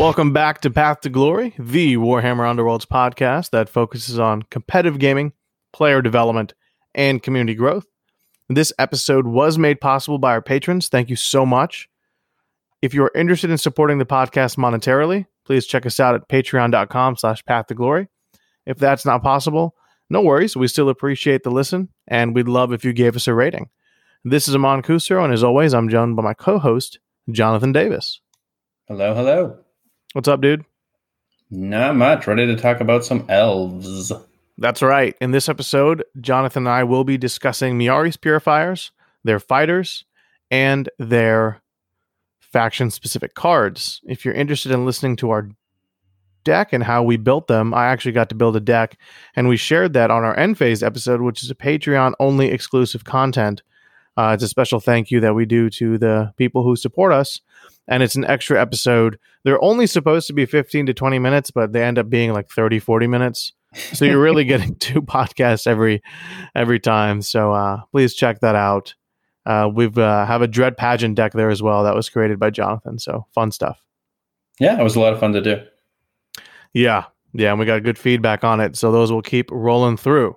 Welcome back to Path to Glory, the Warhammer Underworlds podcast that focuses on competitive gaming, player development, and community growth. This episode was made possible by our patrons. Thank you so much. If you're interested in supporting the podcast monetarily, please check us out at patreon.com/pathtoglory. If that's not possible, no worries. We still appreciate the listen, and we'd love if you gave us a rating. This is Amon Kusero, and as always, I'm joined by my co-host, Jonathan Davis. Hello, hello. What's up, dude? Not much. Ready to talk about some elves. That's right. In this episode, Jonathan and I will be discussing Myari's Purifiers, their fighters, and their faction-specific cards. If you're interested in listening to our deck and how we built them, I actually got to build a deck, and we shared that on our End Phase episode, which is a Patreon-only exclusive content. It's a special thank you that we do to the people who support us, and it's an extra episode. They're only supposed to be 15 to 20 minutes, but they end up being like 30, 40 minutes. So you're really getting two podcasts every time. So please check that out. We have a Dread Pageant deck there as well that was created by Jonathan. So fun stuff. Yeah, it was a lot of fun to do. Yeah, and we got good feedback on it. So those will keep rolling through.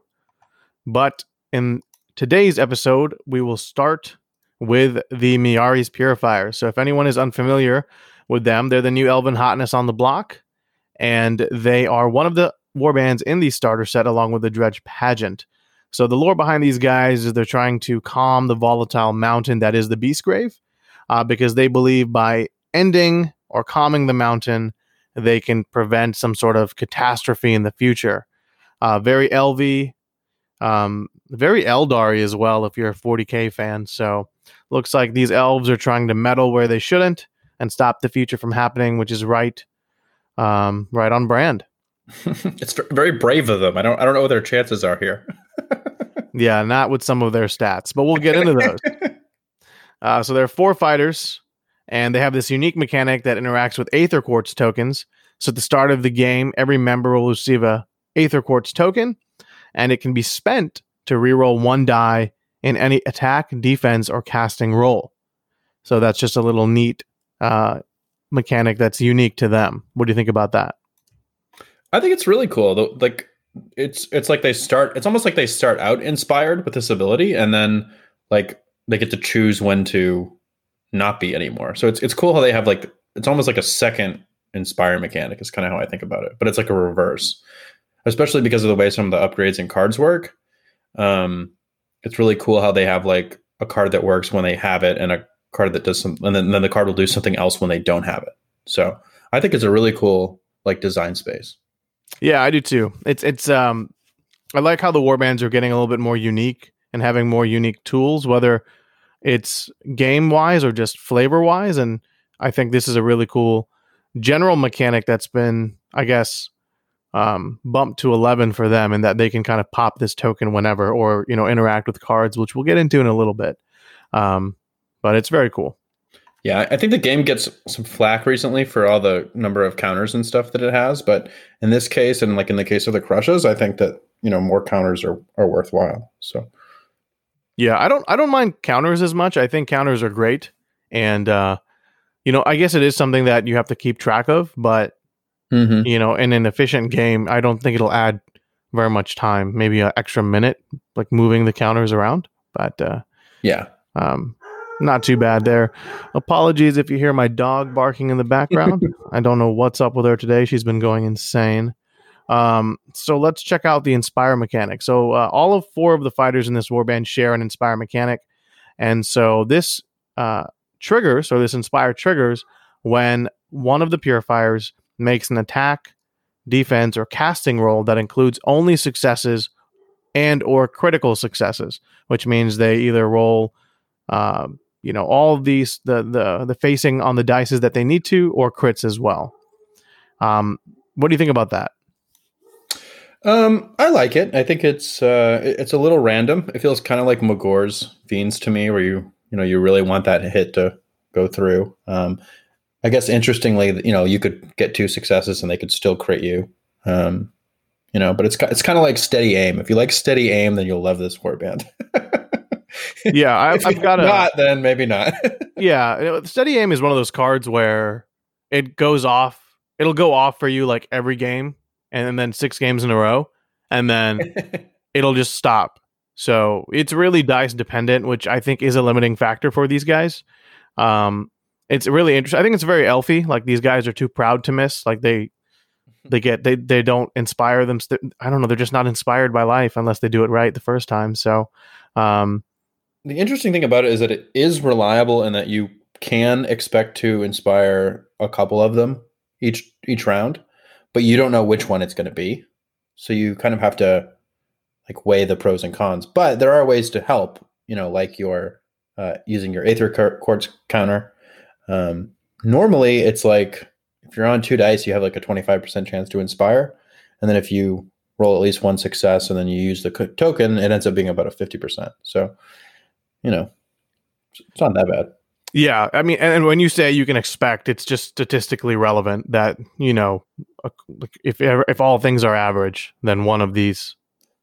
But in today's episode, we will start with the Myari's Purifiers. So if anyone is unfamiliar with them, they're the new elven hotness on the block. And they are one of the warbands in the starter set along with the Dread Pageant. So the lore behind these guys is they're trying to calm the volatile mountain that is the Beastgrave, because they believe by ending or calming the mountain, they can prevent some sort of catastrophe in the future. Very elvy, very Eldari as well, if you're a 40k fan. So looks like these elves are trying to meddle where they shouldn't and stop the future from happening, which is right on brand. It's very brave of them. I don't know what their chances are here. Yeah, not with some of their stats, but we'll get into those. So there are four fighters, and they have this unique mechanic that interacts with aetherquartz tokens. So at the start of the game, every member will receive a aetherquartz token, and it can be spent to reroll one die in any attack, defense, or casting roll. So that's just a little neat mechanic that's unique to them. What do you think about that? I think it's really cool. Like it's like they start. It's almost like they start out inspired with this ability, and then like they get to choose when to not be anymore. So it's cool how they have like it's almost like a second inspire mechanic. Is kind of how I think about it, but it's like a reverse, especially because of the way some of the upgrades and cards work. It's really cool how they have like a card that works when they have it, and a card that does some, and then the card will do something else when they don't have it. So I think it's a really cool like design space. Yeah, I do too. It's I like how the warbands are getting a little bit more unique and having more unique tools, whether it's game wise or just flavor wise. And I think this is a really cool general mechanic that's been, I guess, bumped to 11 for them, and that they can kind of pop this token whenever, or you know, interact with cards, which we'll get into in a little bit. But it's very cool. Yeah, I think the game gets some flack recently for all the number of counters and stuff that it has, but in this case, and like in the case of the Crushers, I think that, you know, more counters are worthwhile. So, yeah, I don't mind counters as much. I think counters are great, and you know, I guess it is something that you have to keep track of, but you know, in an efficient game, I don't think it'll add very much time. Maybe an extra minute, like moving the counters around, but yeah. Not too bad there. Apologies if you hear my dog barking in the background. I don't know what's up with her today. She's been going insane. So let's check out the Inspire mechanic. So all of four of the fighters in this warband share an Inspire mechanic. And so this this Inspire triggers when one of the Purifiers makes an attack, defense, or casting roll that includes only successes and or critical successes, which means they either roll you know, all these the facing on the dices that they need to, or crits as well. What do you think about that? I like it. I think it's a little random. It feels kind of like Magore's Fiends to me, where you really want that hit to go through. I guess interestingly, you know, you could get two successes and they could still crit you. You know, but it's kind of like steady aim. If you like steady aim, then you'll love this warband. Yeah, I've got a not. Then maybe not. Yeah, steady aim is one of those cards where it goes off it'll go off for you like every game, and then 6 games in a row, and then it'll just stop. So it's really dice dependent, which I think is a limiting factor for these guys. It's really interesting. I think it's very elfy. Like, these guys are too proud to miss. Like, they don't inspire them. I don't know. They're just not inspired by life unless they do it right the first time. So the interesting thing about it is that it is reliable and that you can expect to inspire a couple of them each round, but you don't know which one it's going to be. So you kind of have to like weigh the pros and cons, but there are ways to help, you know, like your using your aetherquartz counter. Normally it's like, if you're on 2 dice, you have like a 25% chance to inspire. And then if you roll at least 1 success and then you use the token, it ends up being about a 50%. So, you know, it's not that bad. Yeah. I mean, and when you say you can expect, it's just statistically relevant that, you know, if all things are average, then one of these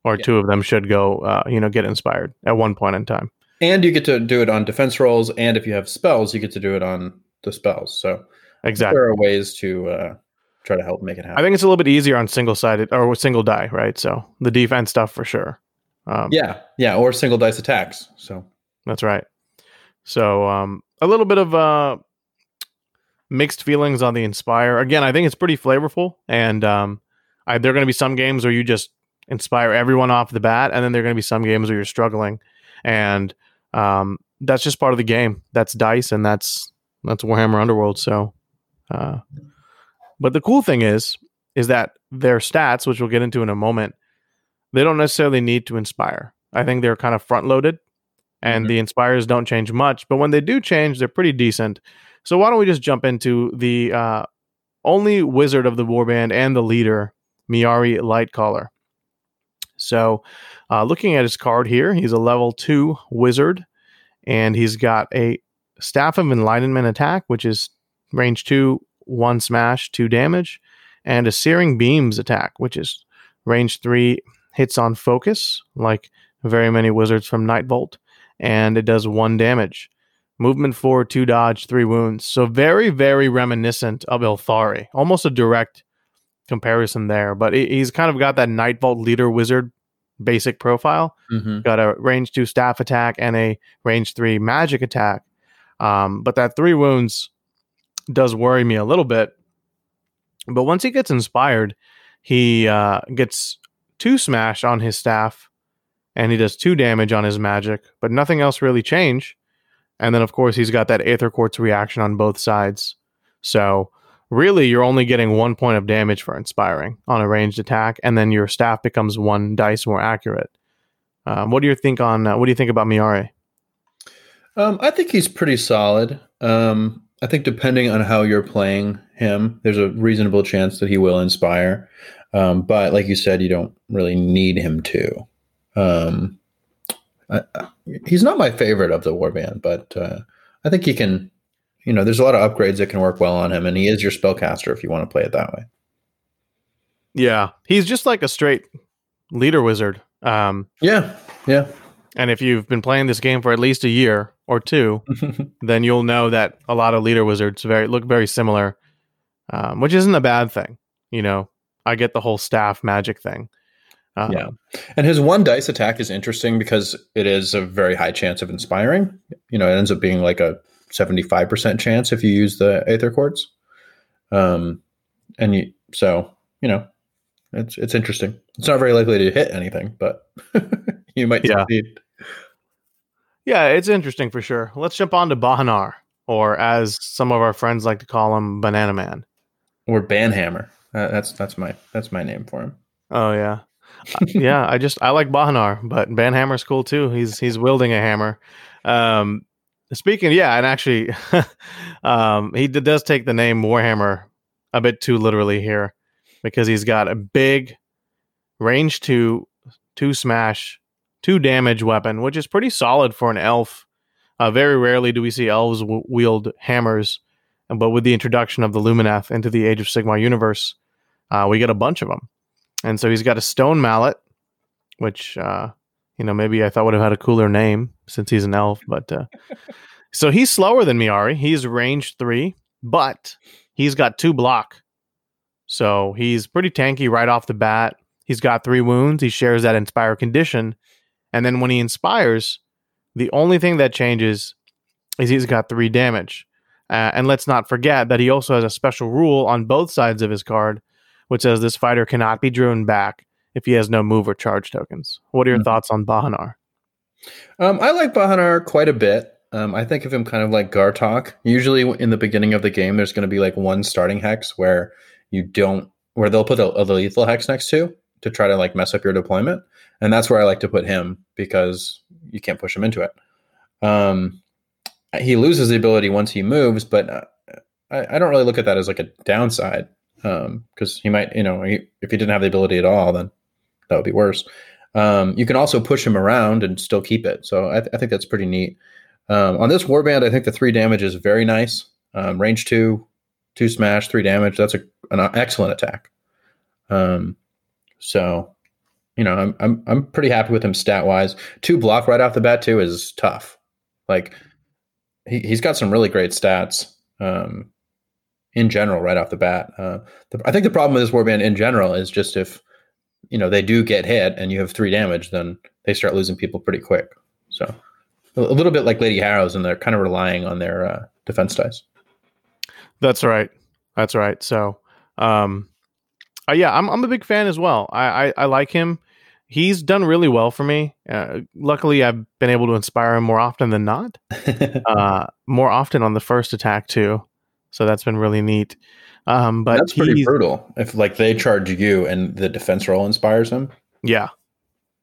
or two of them should go, you know, get inspired at one point in time. And you get to do it on defense rolls. And if you have spells, you get to do it on the spells. So exactly. There are ways to try to help make it happen. I think it's a little bit easier on single-sided or with single die, right? So the defense stuff for sure. Yeah, or single dice attacks. So that's right. So a little bit of mixed feelings on the Inspire. Again, I think it's pretty flavorful, and there are going to be some games where you just inspire everyone off the bat, and then there are going to be some games where you're struggling, and that's just part of the game. That's dice, and that's Warhammer Underworld. So. But the cool thing is that their stats, which we'll get into in a moment, they don't necessarily need to inspire. I think they're kind of front loaded, and the inspires don't change much, but when they do change, they're pretty decent. So why don't we just jump into the only wizard of the warband and the leader, Myari Lightcaller. So looking at his card here, he's a level 2 wizard, and he's got a Staff of Enlightenment attack, which is range 2, 1 smash, 2 damage, and a Searing Beams attack, which is range 3, hits on focus, like very many wizards from Nightvault, and it does 1 damage. Movement 4, 2 dodge, 3 wounds. So very, very reminiscent of Ylthari. Almost a direct comparison there, but he's kind of got that Nightvault leader wizard basic profile. Mm-hmm. Got a range 2 staff attack and a range 3 magic attack. But that 3 wounds does worry me a little bit. But once he gets inspired, he gets 2 smash on his staff, and he does 2 damage on his magic, but nothing else really change. And then, of course, he's got that aetherquartz reaction on both sides. So really, you're only getting 1 point of damage for inspiring on a ranged attack, and then your staff becomes 1 dice more accurate. What do you think about Myari? I think he's pretty solid. I think depending on how you're playing him, there's a reasonable chance that he will inspire. But like you said, you don't really need him to. He's not my favorite of the warband, but I think he can, you know, there's a lot of upgrades that can work well on him, and he is your spellcaster if you want to play it that way. Yeah, he's just like a straight leader wizard. Yeah. And if you've been playing this game for at least a year or 2, then you'll know that a lot of leader wizards look very similar, which isn't a bad thing. You know, I get the whole staff magic thing. Yeah. And his 1 dice attack is interesting because it is a very high chance of inspiring. You know, it ends up being like a 75% chance if you use the aetherquartz. It's interesting. It's not very likely to hit anything, but you might succeed. Yeah, it's interesting for sure. Let's jump on to Bahanar, or as some of our friends like to call him, Banana Man, or Banhammer. That's my name for him. Oh yeah, yeah. I like Bahanar, but Banhammer's cool too. He's wielding a hammer. He does take the name Warhammer a bit too literally here, because he's got a big range 2 smash, 2 damage weapon, which is pretty solid for an elf. Very rarely do we see elves wield hammers, but with the introduction of the Lumineth into the Age of Sigmar universe, we get a bunch of them. And so he's got a stone mallet, which maybe I thought would have had a cooler name since he's an elf. But so he's slower than Myari. He's range 3, but he's got 2 block. So he's pretty tanky right off the bat. He's got 3 wounds. He shares that Inspire condition. And then when he inspires, the only thing that changes is he's got 3 damage. And let's not forget that he also has a special rule on both sides of his card, which says this fighter cannot be driven back if he has no move or charge tokens. What are your thoughts on Bahanar? I like Bahanar quite a bit. I think of him kind of like Gartok. Usually in the beginning of the game, there's going to be like one starting hex where you don't, where they'll put a lethal hex next to try to like mess up your deployment. And that's where I like to put him because you can't push him into it. He loses the ability once he moves, but I don't really look at that as like a downside because he might, you know, if he didn't have the ability at all, then that would be worse. You can also push him around and still keep it. So I think that's pretty neat. On this warband, I think the 3 damage is very nice. Range 2 smash, 3 damage. That's an excellent attack. So, you know, I'm pretty happy with him stat wise. 2 block right off the bat too is tough. Like he's got some really great stats in general right off the bat. I think the problem with this warband in general is just if you know they do get hit and you have 3 damage, then they start losing people pretty quick. So a little bit like Lady Harrows, and they're kind of relying on their defense dice. That's right. So, yeah, I'm a big fan as well. I like him. He's done really well for me. Luckily, I've been able to inspire him more often than not. More often on the first attack too. So that's been really neat. But that's pretty brutal. If like they charge you and the defense roll inspires him. Yeah.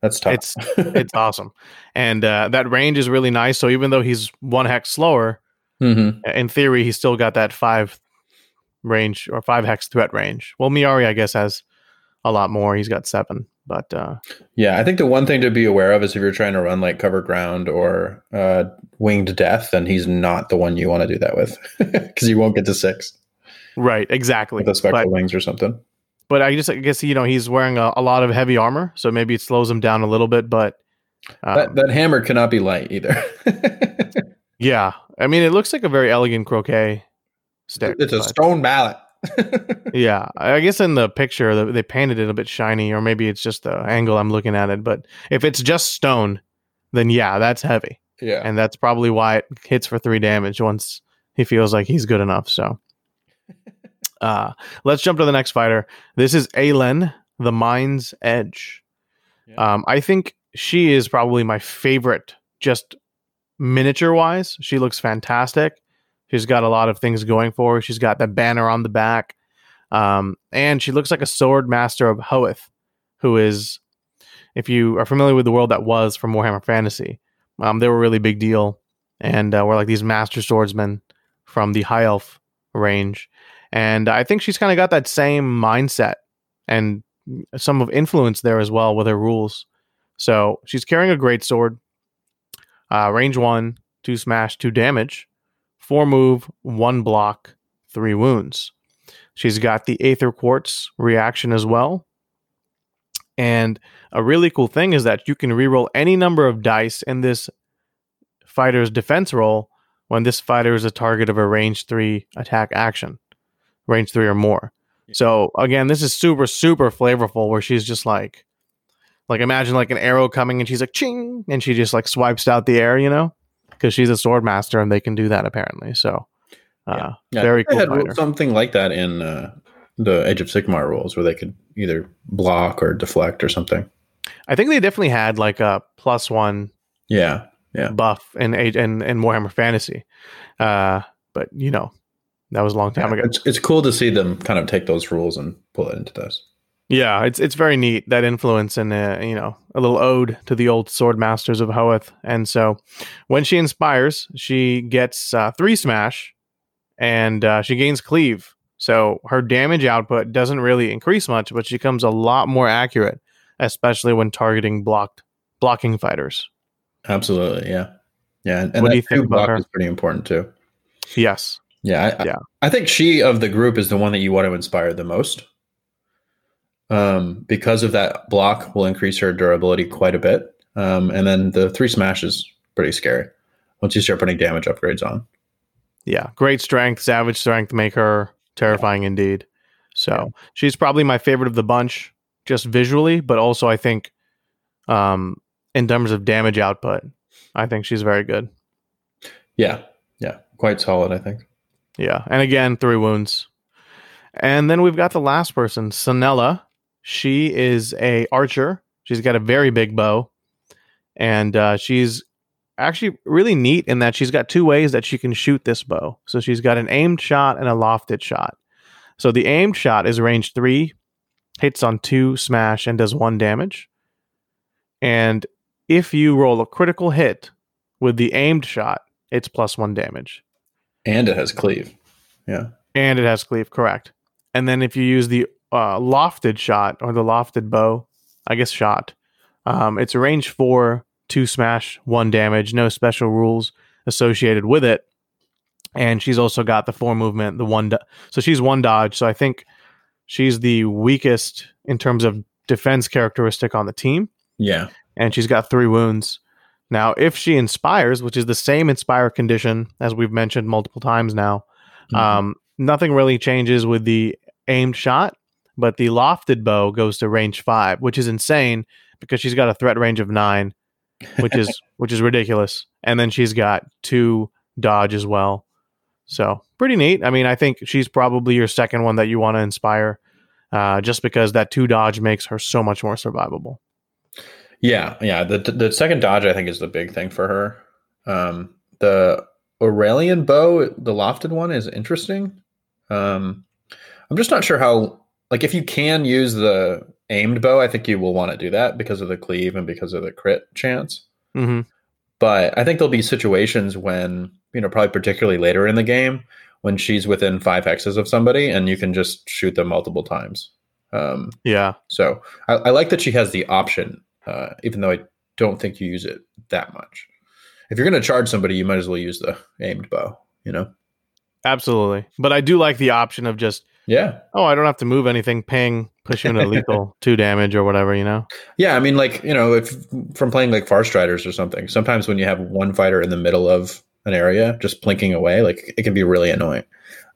That's tough. It's awesome. And that range is really nice. So even though he's 1 hex slower, in theory, he's still got that 5 range or 5 hex threat range. Well, Myari, I guess, has a lot more. He's got 7. But yeah, I think the one thing to be aware of is if you're trying to run like cover ground or winged death, then he's not the one you want to do that with because you won't get to 6. Right, exactly. With the spectral wings or something. But I guess, you know, he's wearing a lot of heavy armor, so maybe it slows him down a little bit, but... that hammer cannot be light either. Yeah. I mean, it looks like a very elegant croquet stick. It's a stone mallet. Yeah. I guess in the picture, they painted it a bit shiny, or maybe it's just the angle I'm looking at it, but if it's just stone, then yeah, that's heavy. Yeah. And that's probably why it hits for 3 damage once he feels like he's good enough, so... let's jump to the next fighter. This is Aelin, the Mind's Edge. Yeah. I think she is probably my favorite, just miniature-wise. She looks fantastic. She's got a lot of things going for her. She's got the banner on the back. And she looks like a Sword Master of Hoeth, who is, if you are familiar with the world that was from Warhammer Fantasy, they were a really big deal. And were like these master swordsmen from the High Elf range. And I think she's kind of got that same mindset and some of influence there as well with her rules. So she's carrying a great sword, range 1, 2 smash, 2 damage, 4 move, 1 block, 3 wounds. She's got the aetherquartz reaction as well. And a really cool thing is that you can reroll any number of dice in this fighter's defense roll when this fighter is a target of a range 3 attack action. Range 3 or more. Yeah. So again, this is super, super flavorful where she's just like imagine like an arrow coming and she's like ching and she just like swipes out the air, you know, because she's a sword master and they can do that apparently. So yeah. Very cool. I had something like that in the Age of Sigmar rules where they could either block or deflect or something. I think they definitely had like a +1 buff in Warhammer Fantasy. But you know, that was a long time ago. It's cool to see them kind of take those rules and pull it into this. Yeah, it's very neat, that influence and, you know, a little ode to the old Sword Masters of Hoeth. And so when she inspires, she gets 3 smash and she gains cleave. So her damage output doesn't really increase much, but she becomes a lot more accurate, especially when targeting blocking fighters. Absolutely, yeah. Yeah, and what do you think about her? Is pretty important too. Yes. Yeah, I think she of the group is the one that you want to inspire the most. Because of that block will increase her durability quite a bit. And then the 3 smash is pretty scary once you start putting damage upgrades on. Yeah, great strength, savage strength make her terrifying indeed. So she's probably my favorite of the bunch, just visually, but also I think in terms of damage output, I think she's very good. Yeah. Yeah. Quite solid, I think. Yeah. And again, 3 wounds. And then we've got the last person, Sunella. She is a archer. She's got a very big bow. And she's actually really neat in that she's got 2 ways that she can shoot this bow. So she's got an aimed shot and a lofted shot. So the aimed shot is range 3, hits on 2, smash, and does 1 damage. And if you roll a critical hit with the aimed shot, it's +1 damage. And it has cleave. Yeah. And it has cleave, correct. And then if you use the lofted shot or the lofted bow, I guess shot, it's range 4, 2 smash, 1 damage, no special rules associated with it. And she's also got the 4 movement, the 1. So she's 1 dodge. So I think she's the weakest in terms of defense characteristic on the team. Yeah. And she's got 3 wounds. Now, if she inspires, which is the same inspire condition as we've mentioned multiple times now, nothing really changes with the aimed shot, but the lofted bow goes to range 5, which is insane because she's got a threat range of 9, which is ridiculous. And then she's got 2 dodge as well. So pretty neat. I mean, I think she's probably your second one that you want to inspire, just because that 2 dodge makes her so much more survivable. Yeah, yeah. The second dodge, I think, is the big thing for her. The Aurelian bow, the lofted one, is interesting. I'm just not sure how... Like, if you can use the aimed bow, I think you will want to do that because of the cleave and because of the crit chance. Mm-hmm. But I think there'll be situations when, you know, probably particularly later in the game, when she's within 5 hexes of somebody and you can just shoot them multiple times. Yeah. So I like that she has the option... even though I don't think you use it that much. If you're going to charge somebody, you might as well use the aimed bow, you know? Absolutely. But I do like the option of just, oh, I don't have to move anything, ping, push you into lethal 2 damage or whatever, you know? Yeah, I mean, like, you know, if from playing like Farstriders or something, sometimes when you have 1 fighter in the middle of an area just plinking away, like, it can be really annoying.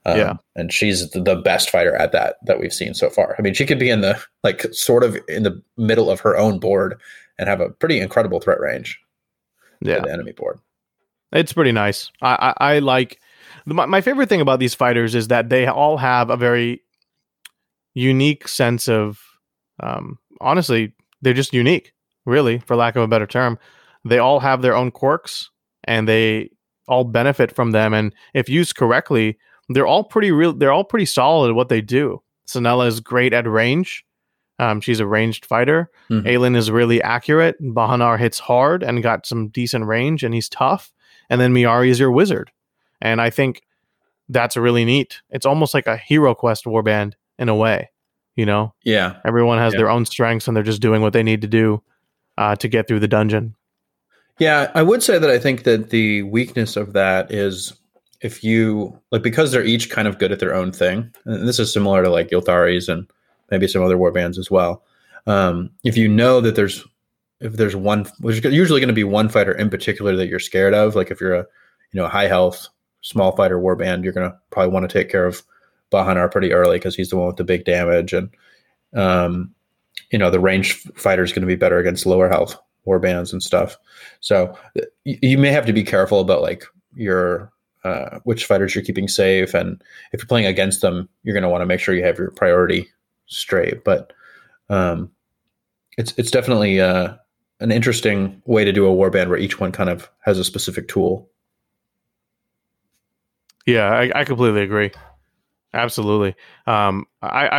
Yeah. And she's the best fighter at that we've seen so far. I mean, she could be in the, like, sort of in the middle of her own board and have a pretty incredible threat range. Yeah. The enemy board. It's pretty nice. I like my favorite thing about these fighters is that they all have a very unique sense of, honestly, they're just unique, really, for lack of a better term. They all have their own quirks and they all benefit from them. And if used correctly, they're all pretty real. They're all pretty solid at what they do. Sunella is great at range. She's a ranged fighter. Mm-hmm. Aelin is really accurate. Bahanar hits hard and got some decent range, and he's tough. And then Myari is your wizard. And I think that's really neat. It's almost like a hero quest warband in a way, you know? Yeah. Everyone has their own strengths, and they're just doing what they need to do to get through the dungeon. Yeah, I would say that I think that the weakness of that is... If you like, because they're each kind of good at their own thing, and this is similar to like Ylthari's and maybe some other warbands as well. If you know that there's one, which is usually going to be one fighter in particular that you're scared of, like if you're a a high health small fighter warband, you're going to probably want to take care of Bahanar pretty early because he's the one with the big damage, and the range fighter is going to be better against lower health warbands and stuff. So you may have to be careful about like your which fighters you're keeping safe, and if you're playing against them, you're going to want to make sure you have your priority straight. But it's definitely an interesting way to do a warband where each one kind of has a specific tool. Yeah, I completely agree. Absolutely. I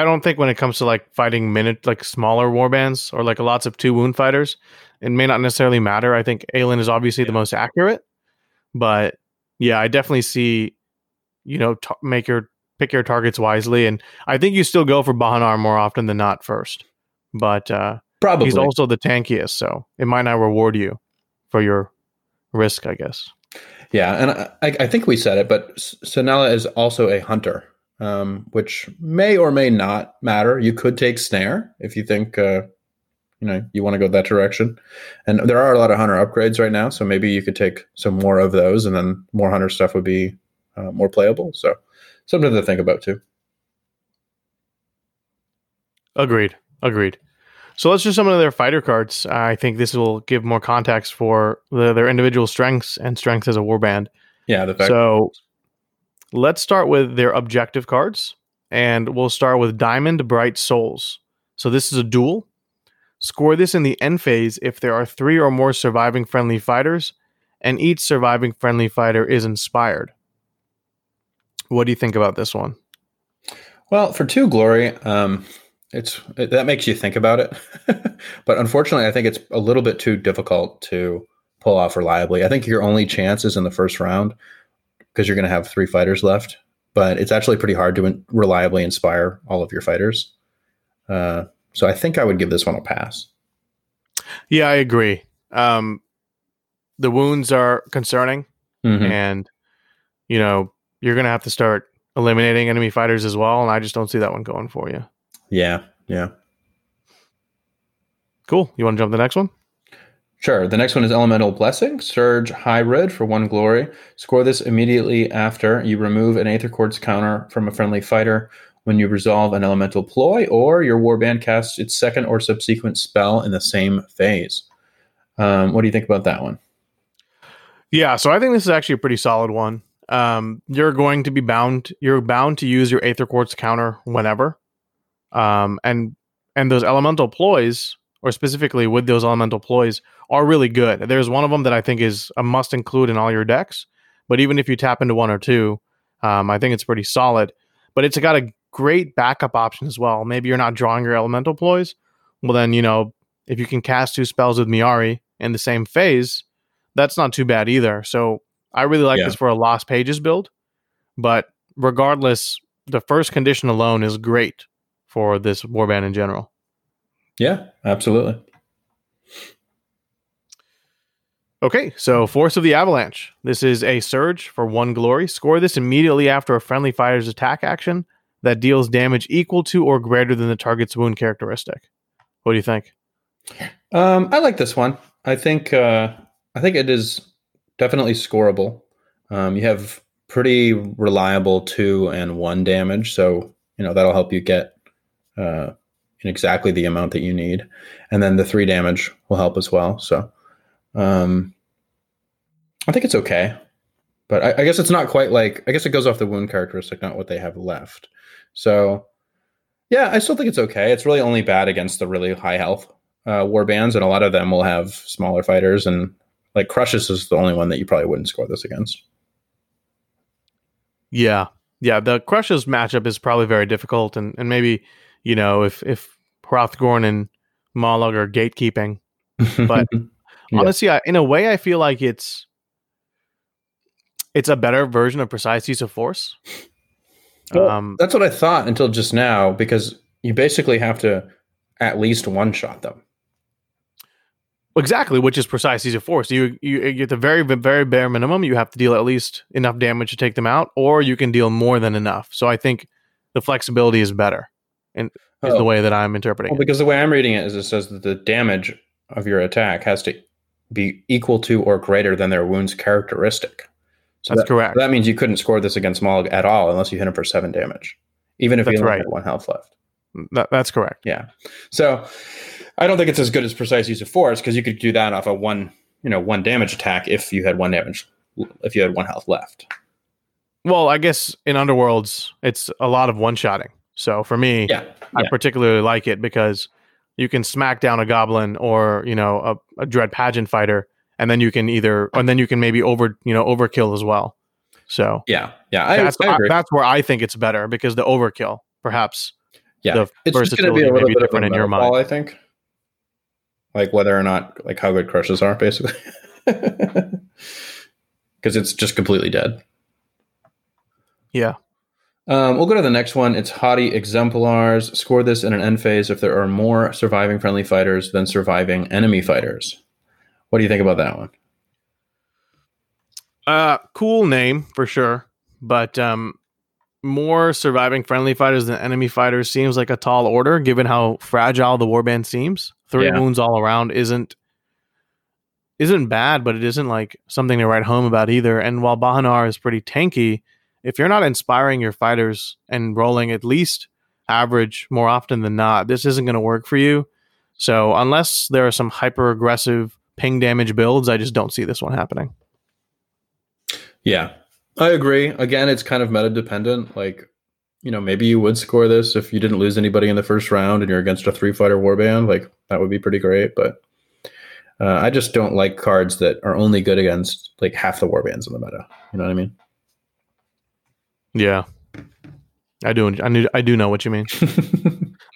don't think when it comes to like fighting smaller warbands or like lots of 2 wound fighters, it may not necessarily matter. I think Aelin is obviously the most accurate, but yeah, I definitely see, pick your targets wisely, and I think you still go for Bahanar more often than not first, but probably he's also the tankiest, so it might not reward you for your risk, I guess. Yeah, and I think we said it, but Sunella is also a hunter, which may or may not matter. You could take Snare if you think you want to go that direction, and there are a lot of hunter upgrades right now, so maybe you could take some more of those, and then more hunter stuff would be more playable. So something to think about too. Agreed. So let's just summon their fighter cards. I think this will give more context for their individual strengths and strengths as a warband. Yeah. So let's start with their objective cards, and we'll start with Diamond Bright Souls. So this is a duel. Score this in the end phase if there are 3 or more surviving friendly fighters, and each surviving friendly fighter is inspired. What do you think about this one? Well, for 2 glory, that makes you think about it. But unfortunately, I think it's a little bit too difficult to pull off reliably. I think your only chance is in the first round because you're going to have 3 fighters left. But it's actually pretty hard to reliably inspire all of your fighters. So I think I would give this one a pass. Yeah, I agree. The wounds are concerning. Mm-hmm. And, you know, you're going to have to start eliminating enemy fighters as well. And I just don't see that one going for you. Yeah. Cool. You want to jump to the next one? Sure. The next one is Elemental Blessing. Surge High Red for 1 glory. Score this immediately after you remove an aetherquartz counter from a friendly fighter when you resolve an elemental ploy or your warband casts its second or subsequent spell in the same phase. What do you think about that one? Yeah, so I think this is actually a pretty solid one. You're bound to use your aetherquartz counter whenever. And those elemental ploys, or specifically with those elemental ploys, are really good. There's one of them that I think is a must include in all your decks. But even if you tap into 1 or 2, I think it's pretty solid. But it's got a great backup option as well. Maybe you're not drawing your elemental ploys. Well, then, you know, if you can cast 2 spells with Myari in the same phase, that's not too bad either. So I really like this for a Lost Pages build. But regardless, the first condition alone is great for this warband in general. Yeah, absolutely. Okay, so Force of the Avalanche. This is a surge for 1 glory. Score this immediately after a friendly fighter's attack action that deals damage equal to or greater than the target's wound characteristic. What do you think? I like this one. I think it is definitely scoreable. You have pretty reliable 2 and 1 damage, so you know that'll help you get in exactly the amount that you need, and then the 3 damage will help as well. So I think it's okay, but I guess it's not quite like, I guess it goes off the wound characteristic, not what they have left. So yeah, I still think it's okay. It's really only bad against the really high health warbands, and a lot of them will have smaller fighters, and like Crushers is the only one that you probably wouldn't score this against. Yeah, the Crushers matchup is probably very difficult, and maybe, you know, if Hrothgorn and Maulog are gatekeeping. But honestly, in a way, I feel like it's a better version of Precise Use of Force. Well, that's what I thought until just now, because you basically have to at least one-shot them. Exactly, which is Precise Use of Force. You at the very, very bare minimum, you have to deal at least enough damage to take them out, or you can deal more than enough. So I think the flexibility is better, and is the way that I'm interpreting it. Because the way I'm reading it is it says that the damage of your attack has to be equal to or greater than their wound's characteristic. So that's correct. That means you couldn't score this against Maulog at all unless you hit him for 7 damage, even if you only had 1 health left. That's correct. Yeah. So I don't think it's as good as Precise Use of Force, because you could do that off a 1 damage attack if you had 1 health left. Well, I guess in Underworlds it's a lot of one-shotting. So for me, I particularly like it because you can smack down a goblin or, you know, a Dread Pageant fighter, and then you can maybe overkill as well. So yeah, I agree. That's where I think it's better, because the overkill, perhaps, it's just going to be a little bit different in your mind. I think, like whether or not like how good Crushes are, basically, because it's just completely dead. Yeah. We'll go to the next one. It's Haughty Exemplars. Score this in an end phase if there are more surviving friendly fighters than surviving enemy fighters. What do you think about that one? Cool name for sure, but more surviving friendly fighters than enemy fighters seems like a tall order, given how fragile the warband seems. 3 wounds all around isn't bad, but it isn't like something to write home about either. And while Bahanar is pretty tanky, if you're not inspiring your fighters and rolling at least average more often than not, this isn't going to work for you. So unless there are some hyper aggressive ping damage builds, I just don't see this one happening. Yeah, I agree. Again, it's kind of meta dependent. Like, you know, maybe you would score this if you didn't lose anybody in the first round and you're against a 3-fighter warband. Like, that would be pretty great. But I just don't like cards that are only good against like half the warbands in the meta. You know what I mean? Yeah, I do know what you mean.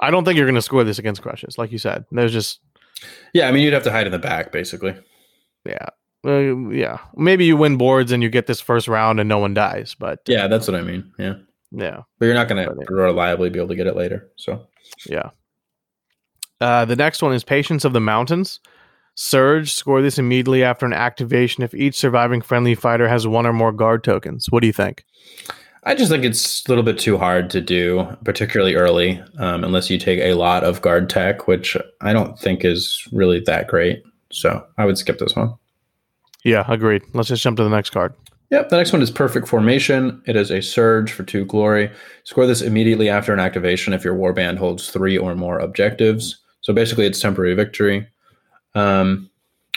I don't think you're going to score this against Crushers, like you said. There's just, yeah, I mean, you'd have to hide in the back, basically. Yeah. Yeah. Maybe you win boards and you get this first round and no one dies, but yeah, that's what I mean. Yeah. Yeah. But you're not going to reliably be able to get it later. So yeah. The next one is Patience of the Mountains. Surge, score this immediately after an activation if each surviving friendly fighter has one or more guard tokens. What do you think? I just think it's a little bit too hard to do, particularly early, unless you take a lot of guard tech, which I don't think is really that great. So I would skip this one. Yeah, agreed. Let's just jump to the next card. Yep, the next one is Perfect Formation. It is a surge for 2 glory. Score this immediately after an activation if your warband holds 3 or more objectives. So basically it's temporary victory. I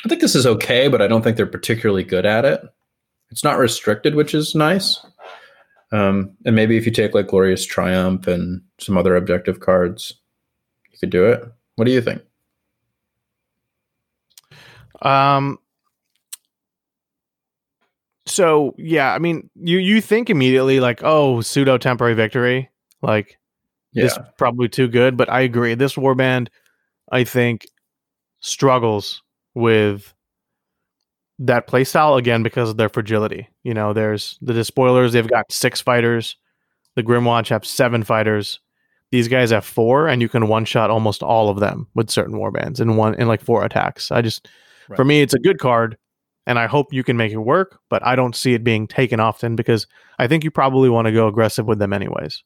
think this is okay, but I don't think they're particularly good at it. It's not restricted, which is nice. And maybe if you take like Glorious Triumph and some other objective cards, you could do it. What do you think? So yeah, I mean, you think immediately like, oh, pseudo temporary victory, like this is probably too good. But I agree, this warband, I think, struggles with that playstyle again because of their fragility. You know, there's the Despoilers, they've got 6 fighters. The Grimwatch have 7 fighters. These guys have 4, and you can one shot almost all of them with certain warbands in like 4 attacks. I just, for me, it's a good card, and I hope you can make it work, but I don't see it being taken often because I think you probably want to go aggressive with them anyways.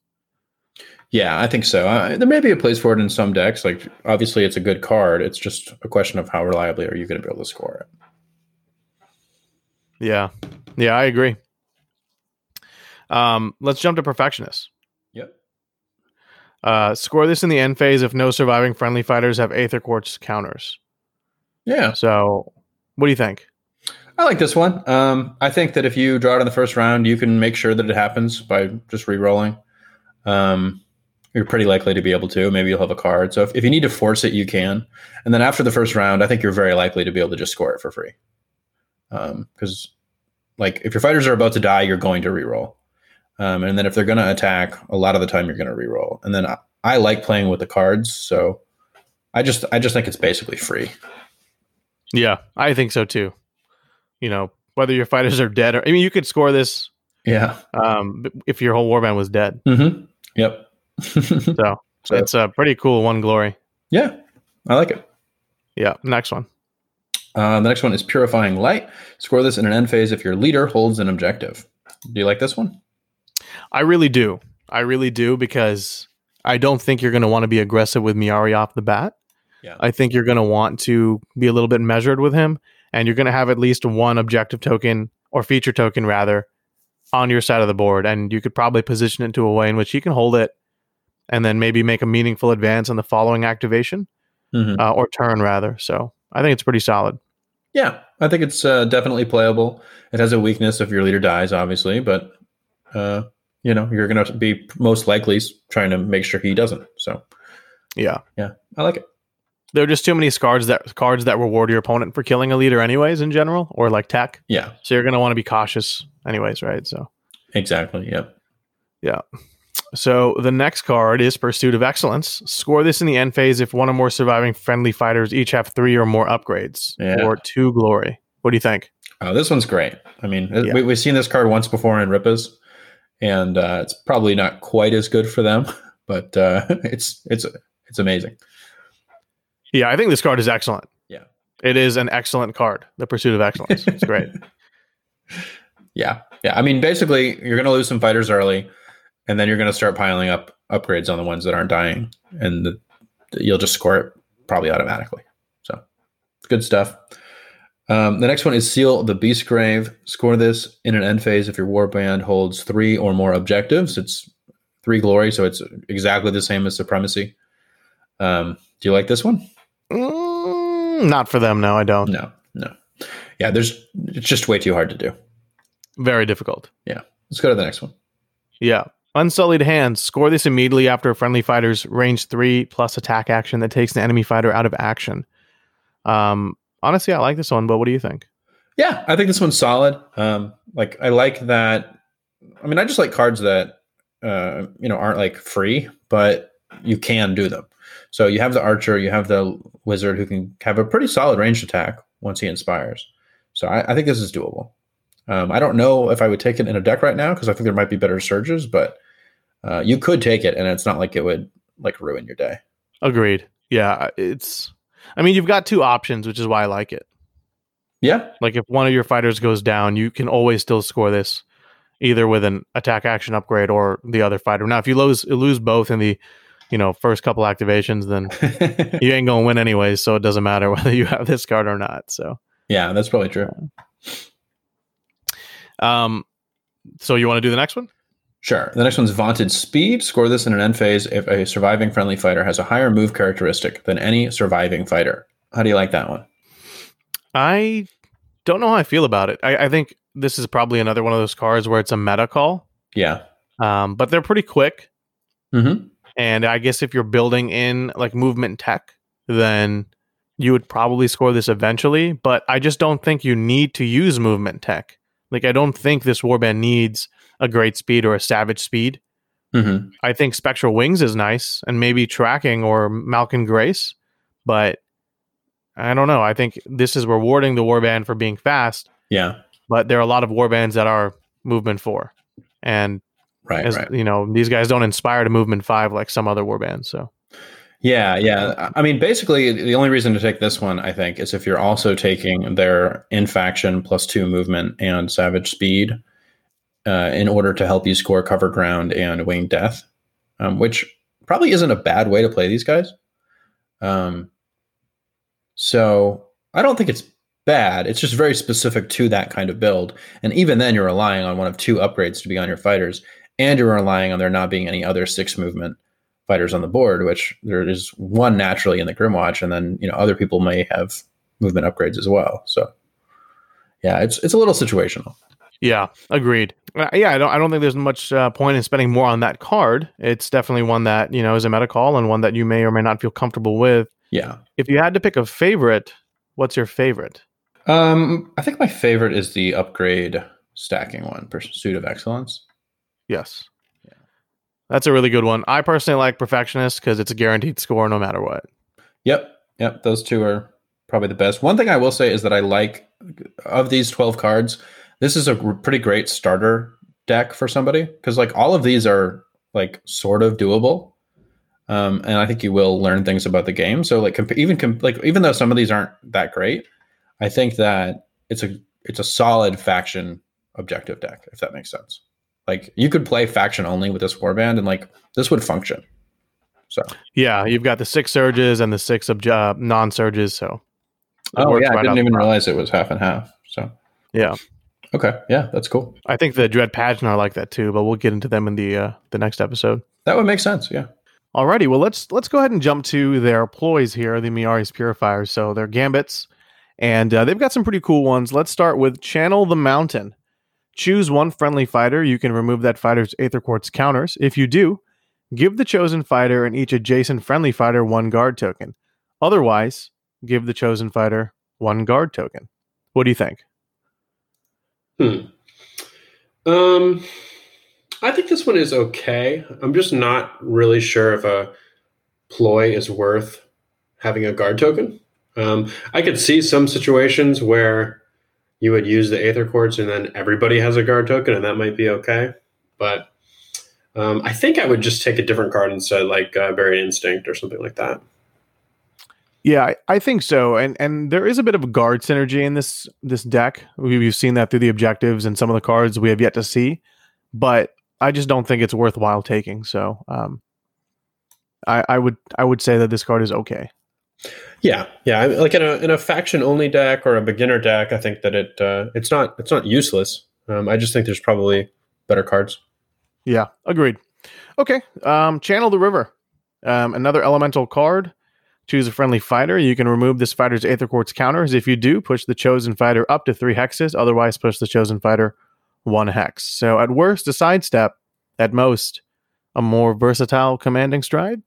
Yeah, I think so. There may be a place for it in some decks. Like, obviously, it's a good card. It's just a question of how reliably are you going to be able to score it. Yeah, I agree. Let's jump to Perfectionist. Yep. Score this in the end phase if no surviving friendly fighters have aetherquartz counters. Yeah. So, what do you think? I like this one. I think that if you draw it in the first round, you can make sure that it happens by just re-rolling. You're pretty likely to be able to. Maybe you'll have a card. So if you need to force it, you can. And then after the first round, I think you're very likely to be able to just score it for free. Because like if your fighters are about to die, you're going to reroll. And then if they're going to attack, a lot of the time you're going to reroll. And then I like playing with the cards, so I just think it's basically free. Yeah, I think so too. You know, whether your fighters are dead or, I mean, you could score this. Yeah. If your whole warband was dead. Mm-hmm. Yep. so it's a pretty cool 1 glory. Yeah, I like it. Yeah, next one. The next one is Purifying Light. Score this in an end phase if your leader holds an objective. Do you like this one? I really do because I don't think you're going to want to be aggressive with Myari off the bat. Yeah. I think you're going to want to be a little bit measured with him, and you're going to have at least 1 objective token or feature token rather on your side of the board, and you could probably position it to a way in which he can hold it and then maybe make a meaningful advance on the following activation or turn rather. So I think it's pretty solid. Yeah, I think it's definitely playable. It has a weakness if your leader dies, obviously, but you know, you're going to be most likely trying to make sure he doesn't. So, yeah, I like it. There are just too many cards that reward your opponent for killing a leader, anyways, in general, or like tech. Yeah, so you're going to want to be cautious, anyways, right? So exactly. Yeah. So the next card is Pursuit of Excellence. Score this in the end phase if one or more surviving friendly fighters each have 3 or more upgrades or 2 glory. What do you think? Oh, this one's great. I mean, we've seen this card once before in Rippa's, and it's probably not quite as good for them, but it's amazing. Yeah, I think this card is excellent. Yeah, it is an excellent card. The Pursuit of Excellence. It's great. Yeah. I mean, basically, you're going to lose some fighters early. And then you're going to start piling up upgrades on the ones that aren't dying, and you'll just score it probably automatically. So good stuff. The next one is Seal the Beastgrave. Score this in an end phase if your warband holds 3 or more objectives. It's 3 glory, so it's exactly the same as Supremacy. Do you like this one? Not for them. No, I don't. No. Yeah, it's just way too hard to do. Very difficult. Yeah. Let's go to the next one. Yeah. Unsullied Hands. Score this immediately after a friendly fighter's range 3 plus attack action that takes an enemy fighter out of action. Honestly, I like this one, but what do you think? Yeah, I think this one's solid. I like that. I mean, I just like cards that, aren't like free, but you can do them. So you have the archer, you have the wizard who can have a pretty solid ranged attack once he inspires. So I think this is doable. I don't know if I would take it in a deck right now because I think there might be better surges, but you could take it, and it's not like it would like ruin your day. Agreed. Yeah, you've got 2 options, which is why I like it. Yeah. Like if one of your fighters goes down, you can always still score this either with an attack action upgrade or the other fighter. Now, if you lose both in the first couple activations, then you ain't going to win anyways, so it doesn't matter whether you have this card or not. So yeah, that's probably true. So you want to do the next one? Sure. The next one's Vaunted Speed. Score this in an end phase if a surviving friendly fighter has a higher move characteristic than any surviving fighter. How do you like that one? I don't know how I feel about it. I think this is probably another one of those cards where it's a meta call. Yeah. But they're pretty quick. Mm-hmm. And I guess if you're building in like movement tech, then you would probably score this eventually. But I just don't think you need to use movement tech. Like I don't think this warband needs a great speed or a savage speed. Mm-hmm. I think Spectral Wings is nice and maybe Tracking or Malkin Grace, but I don't know. I think this is rewarding the warband for being fast. Yeah. But there are a lot of warbands that are movement 4. And right. These guys don't inspire to movement 5 like some other warbands. So yeah. I mean, basically the only reason to take this one, I think, is if you're also taking their in-faction plus 2 movement and savage speed in order to help you score cover ground and wing death, which probably isn't a bad way to play these guys. So I don't think it's bad. It's just very specific to that kind of build. And even then you're relying on one of 2 upgrades to be on your fighters, and you're relying on there not being any other 6 movement fighters on the board, which there is one naturally in the Grimwatch, and then other people may have movement upgrades as well. So yeah, it's a little situational. Yeah, agreed. Yeah, I don't think there's much point in spending more on that card. It's definitely one that, is a meta call and one that you may or may not feel comfortable with. Yeah. If you had to pick a favorite, what's your favorite? I think my favorite is the upgrade stacking one, Pursuit of Excellence. Yes. Yeah. That's a really good one. I personally like Perfectionist because it's a guaranteed score no matter what. Yep. Those 2 are probably the best. One thing I will say is that I like, of these 12 cards, this is a pretty great starter deck for somebody because like all of these are like sort of doable. And I think you will learn things about the game. So like even though some of these aren't that great, I think that it's a solid faction objective deck, if that makes sense. Like you could play faction only with this warband and like this would function. So yeah, you've got the 6 surges and the 6 non-surges. So I didn't even realize it was half and half. So yeah. Okay. Yeah, that's cool. I think the Dread Pageant are like that too, but we'll get into them in the next episode. That would make sense. Yeah. Alrighty, well, let's go ahead and jump to their ploys here, the Myari's Purifiers. So they're gambits, and they've got some pretty cool ones. Let's start with Channel the Mountain. Choose one friendly fighter. You can remove that fighter's aetherquartz counters. If you do, give the chosen fighter and each adjacent friendly fighter 1 guard token. Otherwise, give the chosen fighter 1 guard token. What do you think? I think this one is okay. I'm just not really sure if a ploy is worth having a guard token. I could see some situations where you would use the aetherquartz and then everybody has a guard token, and that might be okay. But I think I would just take a different card instead, like Buried Instinct or something like that. Yeah, I think so. And there is a bit of a guard synergy in this deck. We've seen that through the objectives and some of the cards we have yet to see. But I just don't think it's worthwhile taking. So I would say that this card is okay. Yeah. Like in a faction only deck or a beginner deck, I think that it's not useless. I just think there's probably better cards. Yeah, agreed. Okay. Channel the River. Another elemental card. Choose a friendly fighter. You can remove this fighter's aetherquartz counters. If you do, push the chosen fighter up to 3 hexes. Otherwise, push the chosen fighter 1 hex. So at worst, a sidestep. At most, a more versatile commanding stride.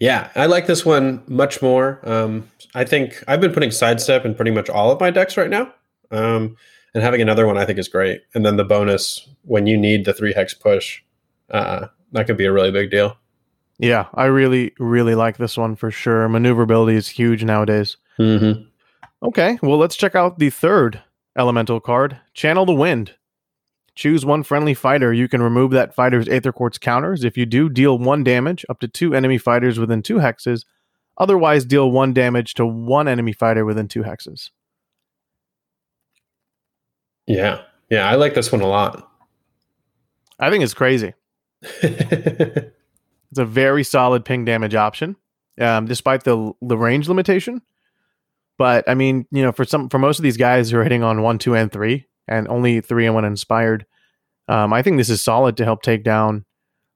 Yeah, I like this one much more. I think I've been putting sidestep in pretty much all of my decks right now. And having another one I think is great. And then the bonus, when you need the 3 hex push, that could be a really big deal. Yeah, I really, really like this one for sure. Maneuverability is huge nowadays. Mm-hmm. Okay, well, let's check out the third elemental card, Channel the Wind. Choose one friendly fighter. You can remove that fighter's aetherquartz counters. If you do, deal 1 damage up to 2 enemy fighters within 2 hexes. Otherwise, deal 1 damage to 1 enemy fighter within 2 hexes. Yeah, I like this one a lot. I think it's crazy. It's a very solid ping damage option, despite the range limitation. But I mean, you know, for most of these guys who are hitting on 1, 2, and 3, and only 3 and 1 inspired, I think this is solid to help take down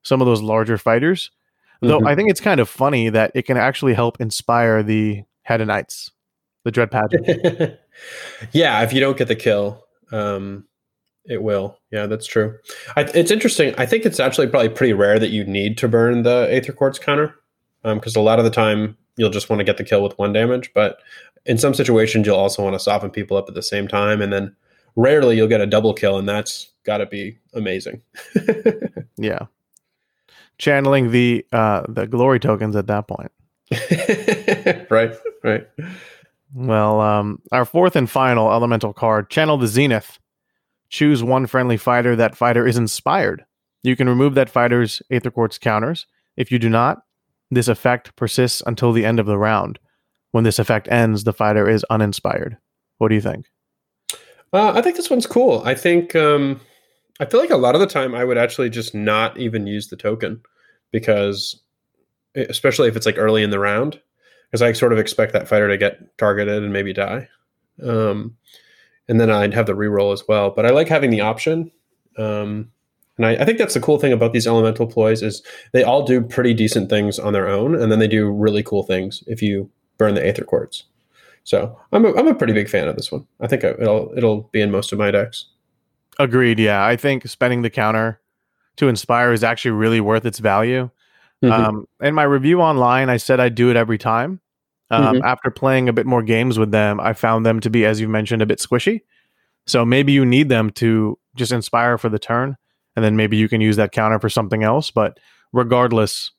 some of those larger fighters. Mm-hmm. Though I think it's kind of funny that it can actually help inspire the Hedonites, the Dread Pageant. Yeah, if you don't get the kill, it will. Yeah, that's true. It's interesting. I think it's actually probably pretty rare that you need to burn the aetherquartz counter, because a lot of the time you'll just want to get the kill with 1 damage. But in some situations, you'll also want to soften people up at the same time. And then rarely you'll get a double kill, and that's got to be amazing. Yeah. Channeling the glory tokens at that point. Right. Well, our fourth and final elemental card, Channel the Zenith. Choose one friendly fighter. That fighter is inspired. You can remove that fighter's aetherquartz counters. If you do not, this effect persists until the end of the round. When this effect ends, the fighter is uninspired. What do you think? I think this one's cool. I think I feel like a lot of the time I would actually just not even use the token, because especially if it's like early in the round, because I sort of expect that fighter to get targeted and maybe die. And then I'd have the reroll as well. But I like having the option. And I think that's the cool thing about these elemental ploys is they all do pretty decent things on their own. And then they do really cool things if you burn the aetherquartz. So I'm a pretty big fan of this one. I think it'll be in most of my decks. Agreed. Yeah, I think spending the counter to inspire is actually really worth its value. Mm-hmm. In my review online, I said I do it every time. After playing a bit more games with them, I found them to be, as you mentioned, a bit squishy. So maybe you need them to just inspire for the turn, and then maybe you can use that counter for something else. But regardless,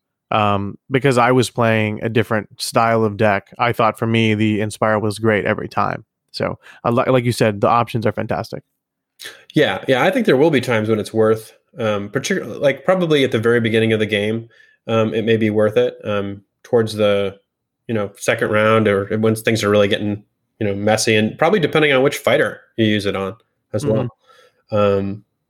because I was playing a different style of deck, I thought for me the inspire was great every time. So like you said, the options are fantastic. Yeah. I think there will be times when it's worth, particularly like probably at the very beginning of the game, it may be worth it. Towards the second round, or once things are really getting messy, and probably depending on which fighter you use it on as well.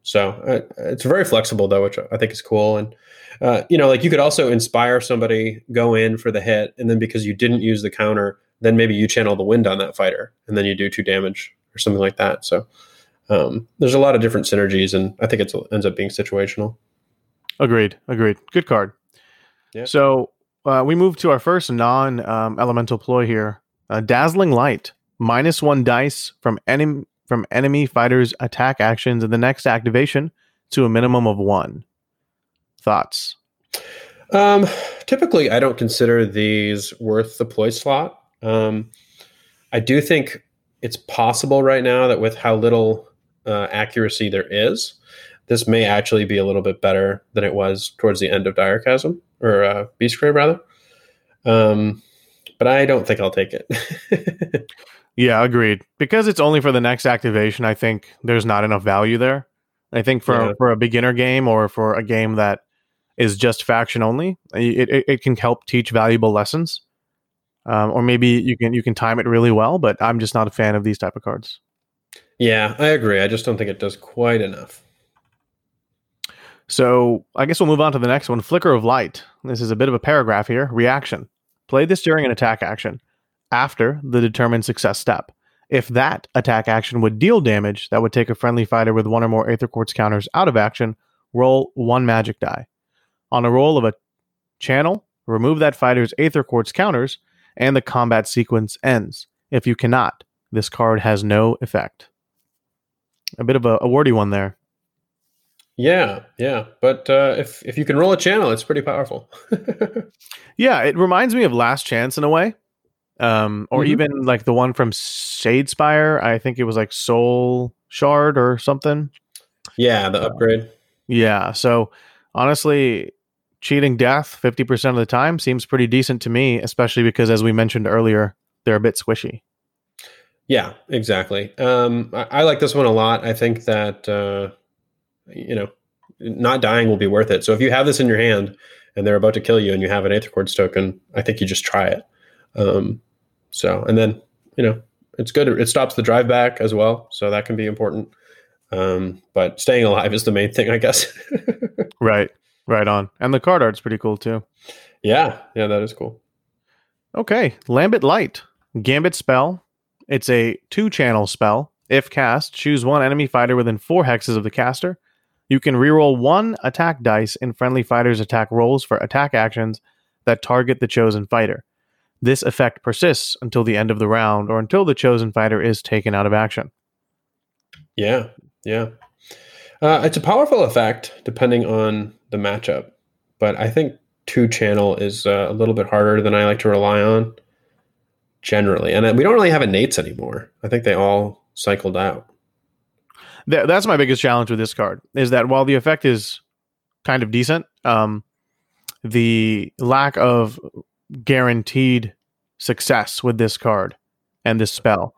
So it's very flexible though, which I think is cool. And like you could also inspire somebody, go in for the hit, and then because you didn't use the counter, then maybe you channel the wind on that fighter, and then you do 2 damage or something like that. So there's a lot of different synergies, and I think it ends up being situational. Agreed. Good card. Yeah. So we move to our first non-elemental ploy here. Dazzling Light. -1 dice from enemy fighters' attack actions at the next activation to a minimum of 1. Thoughts? Typically, I don't consider these worth the ploy slot. I do think it's possible right now that with how little accuracy there is, this may actually be a little bit better than it was towards the end of Direchasm, or Beastgrave rather. But I don't think I'll take it. Yeah, agreed. Because it's only for the next activation, I think there's not enough value there. I think for a beginner game, or for a game that is just faction only, it can help teach valuable lessons. Or maybe you can time it really well, but I'm just not a fan of these type of cards. Yeah, I agree. I just don't think it does quite enough. So I guess we'll move on to the next one. Flicker of Light. This is a bit of a paragraph here. Reaction. Play this during an attack action after the determined success step. If that attack action would deal damage, that would take a friendly fighter with 1 or more aetherquartz counters out of action, roll one magic die. On a roll of a channel, remove that fighter's aetherquartz counters, and the combat sequence ends. If you cannot, this card has no effect. A bit of a wordy one there. Yeah. But if you can roll a channel, it's pretty powerful. Yeah, it reminds me of Last Chance in a way. Or even like the one from Shadespire. I think it was like Soul Shard or something. Yeah, the upgrade. Yeah, so honestly, cheating death 50% of the time seems pretty decent to me, especially because, as we mentioned earlier, they're a bit squishy. Yeah, exactly. I like this one a lot. I think that, not dying will be worth it. So if you have this in your hand and they're about to kill you and you have an aetherquartz token, I think you just try it. And then, it's good. It stops the drive back as well. So that can be important. But staying alive is the main thing, I guess. Right on. And the card art's pretty cool too. Yeah, that is cool. Okay. Lambent Light. Gambit spell. It's a 2-channel spell. If cast, choose one enemy fighter within 4 hexes of the caster. You can reroll 1 attack dice in friendly fighters' attack rolls for attack actions that target the chosen fighter. This effect persists until the end of the round or until the chosen fighter is taken out of action. Yeah. It's a powerful effect depending on the matchup, but I think 2-channel is a little bit harder than I like to rely on generally. And we don't really have innates anymore. I think they all cycled out. That's my biggest challenge with this card, is that while the effect is kind of decent, the lack of guaranteed success with this card and this spell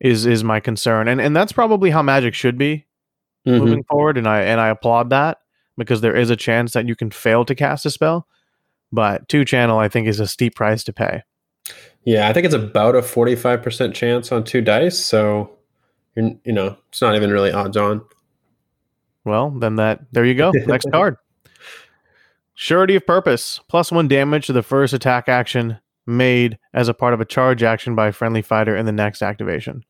is my concern. And that's probably how Magic should be moving forward. And I applaud that, because there is a chance that you can fail to cast a spell. But 2-channel, I think, is a steep price to pay. Yeah, I think it's about a 45% chance on 2 dice. So, it's not even really odds on. Well, then there you go. Next card. Surety of Purpose. +1 damage to the first attack action made as a part of a charge action by a friendly fighter in the next activation.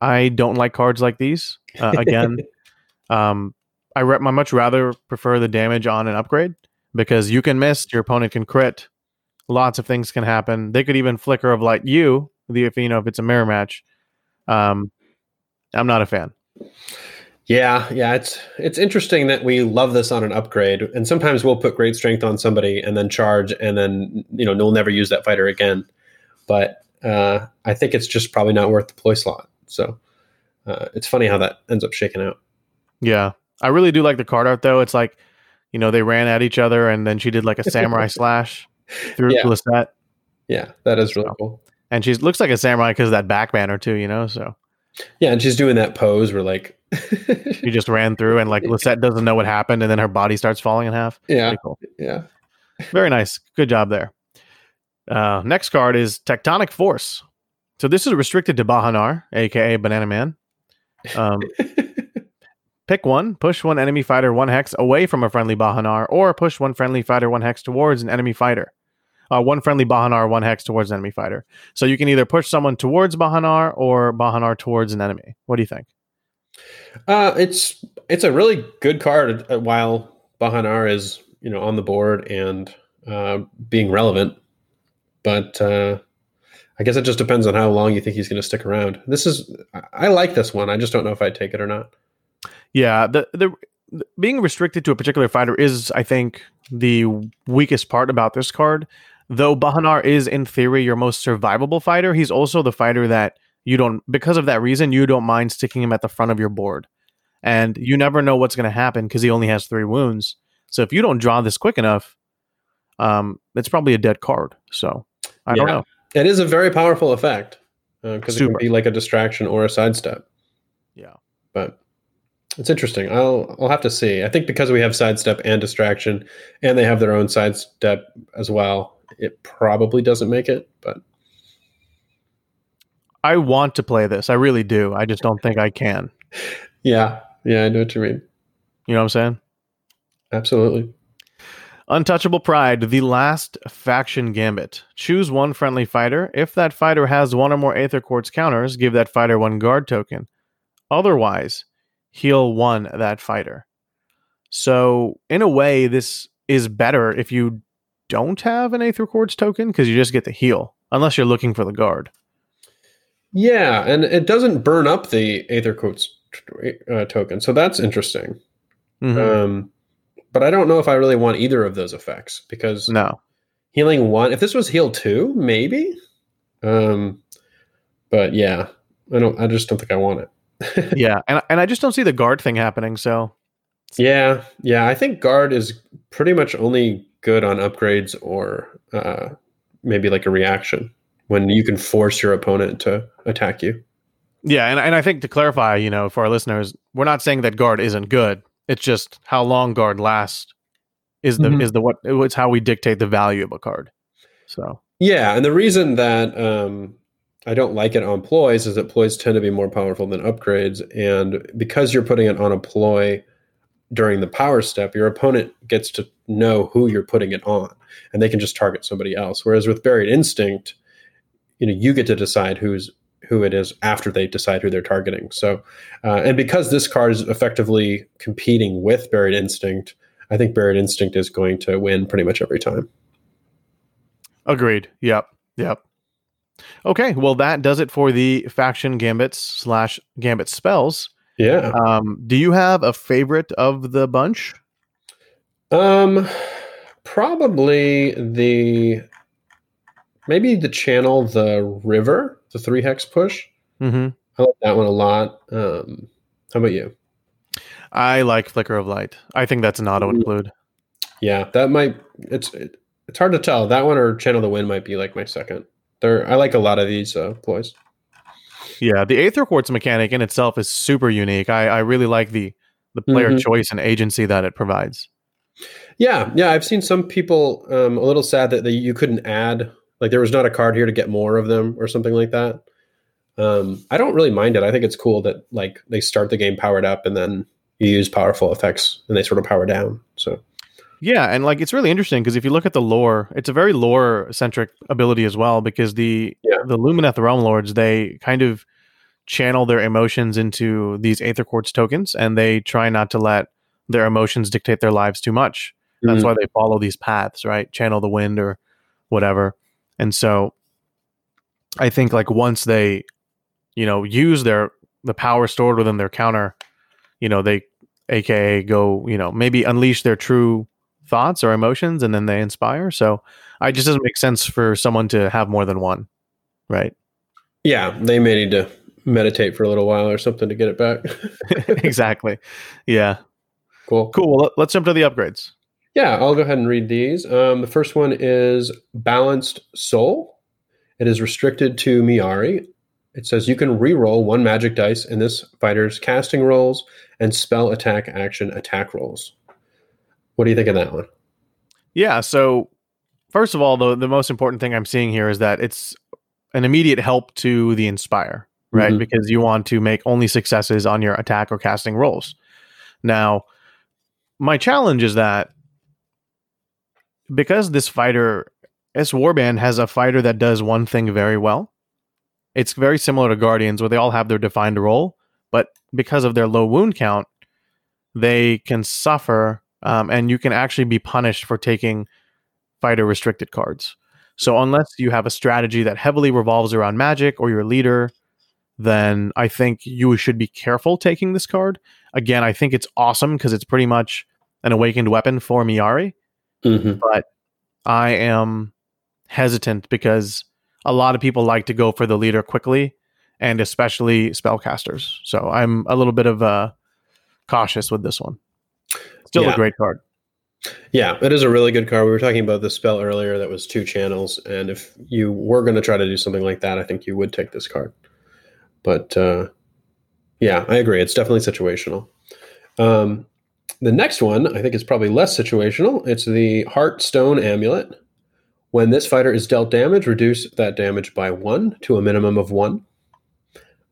I don't like cards like these. I much rather prefer the damage on an upgrade, because you can miss, your opponent can crit. Lots of things can happen. They could even flicker of light you, if it's a mirror match. I'm not a fan. Yeah, it's interesting that we love this on an upgrade, and sometimes we'll put great strength on somebody and then charge, and then we'll never use that fighter again. But I think it's just probably not worth the ploy slot. So it's funny how that ends up shaking out. Yeah, I really do like the card art though. It's like they ran at each other, and then she did like a samurai slash through Lisette. Yeah, that is really cool. And she looks like a samurai because of that back banner too. So. Yeah, and she's doing that pose where she just ran through and Lisette doesn't know what happened, and then her body starts falling in half. Yeah. Cool. Yeah. Very nice. Good job there. Next card is Tectonic Force. So this is restricted to Bahanar, aka Banana Man. Pick one, push one enemy fighter 1 hex away from a friendly Bahanar, or push one friendly fighter 1 hex towards an enemy fighter. One friendly Bahanar 1 hex towards an enemy fighter. So you can either push someone towards Bahanar or Bahanar towards an enemy. What do you think? It's a really good card while Bahanar is on the board and being relevant, but I guess it just depends on how long you think he's going to stick around. I like this one. I just don't know if I'd take it or not. Yeah, the being restricted to a particular fighter is, I think, the weakest part about this card. Though Bahanar is, in theory, your most survivable fighter, he's also the fighter that because of that reason, you don't mind sticking him at the front of your board. And you never know what's going to happen because he only has 3 wounds. So if you don't draw this quick enough, it's probably a dead card. So I don't know. It is a very powerful effect because it can be like a distraction or a sidestep. Yeah. But it's interesting. I'll have to see. I think because we have sidestep and distraction, and they have their own sidestep as well, it probably doesn't make it, but I want to play this. I really do. I just don't think I can. Yeah, I know what you mean. You know what I'm saying? Absolutely. Untouchable Pride, the last faction gambit. Choose one friendly fighter. If that fighter has 1 or more aetherquartz counters, give that fighter 1 guard token. Otherwise, heal 1 that fighter. So in a way, this is better if you don't have an aetherquartz token because you just get the heal, unless you're looking for the guard. Yeah, and it doesn't burn up the aetherquartz token, so that's interesting. Mm-hmm. But I don't know if I really want either of those effects because no. Healing one, if this was heal two, maybe. But yeah, I just don't think I want it. Yeah, and I just don't see the guard thing happening. So yeah, I think guard is pretty much only good on upgrades or maybe like a reaction when you can force your opponent to attack you. Yeah, and I think to clarify, for our listeners, we're not saying that guard isn't good. It's just how long guard lasts is how we dictate the value of a card. So yeah, and the reason that I don't like it on ploys is that ploys tend to be more powerful than upgrades, and because you're putting it on a ploy during the power step, your opponent gets to know who you're putting it on, and they can just target somebody else. Whereas with Buried Instinct, you get to decide who it is after they decide who they're targeting. So, and because this card is effectively competing with Buried Instinct, I think Buried Instinct is going to win pretty much every time. Agreed. Yep. Okay. Well, that does it for the faction gambits / gambit spells. Yeah. Do you have a favorite of the bunch? Probably maybe the channel, the river, the 3-hex push. Mm-hmm. I like that one a lot. How about you? I like Flicker of Light. I think that's an auto include. Yeah, that might. It's hard to tell. That one or Channel the Wind might be like my second. I like a lot of these ploys. Yeah, the aetherquartz mechanic in itself is super unique. I really like the player choice and agency that it provides. Yeah. I've seen some people a little sad that you couldn't add. Like there was not a card here to get more of them or something like that. I don't really mind it. I think it's cool that like they start the game powered up and then you use powerful effects and they sort of power down. So yeah, and like it's really interesting because if you look at the lore, it's a very lore centric ability as well because the Lumineth Realm Lords, they kind of channel their emotions into these aetherquartz tokens and they try not to let their emotions dictate their lives too much. That's why they follow these paths, right? Channel the Wind or whatever. And so I think like once they, use the power stored within their counter, they AKA go, maybe unleash their true thoughts or emotions and then they inspire. So it just doesn't make sense for someone to have more than one, right? Yeah. They may need to meditate for a little while or something to get it back. Exactly. Yeah. Cool. Well, let's jump to the upgrades. Yeah, I'll go ahead and read these. The first one is Balanced Soul. It is restricted to Myari. It says you can reroll one magic dice in this fighter's casting rolls and spell attack action attack rolls. What do you think of that one? Yeah, so first of all, the most important thing I'm seeing here is that it's an immediate help to the Inspire, right? Mm-hmm. Because you want to make only successes on your attack or casting rolls. Now, my challenge is that because this warband has a fighter that does one thing very well, it's very similar to Guardians where they all have their defined role, but because of their low wound count, they can suffer and you can actually be punished for taking fighter restricted cards. So unless you have a strategy that heavily revolves around magic or your leader, then I think you should be careful taking this card. Again, I think it's awesome because it's pretty much an awakened weapon for Myari. Mm-hmm. But I am hesitant because a lot of people like to go for the leader quickly, and especially spellcasters. So I'm a little bit of cautious with this one. Still a great card. Yeah, it is a really good card. We were talking about the spell earlier that was 2 channels, and if you were going to try to do something like that, I think you would take this card. But yeah, I agree. It's definitely situational. The next one, I think, is probably less situational. It's the Heartstone Amulet. When this fighter is dealt damage, reduce that damage by 1 to a minimum of 1.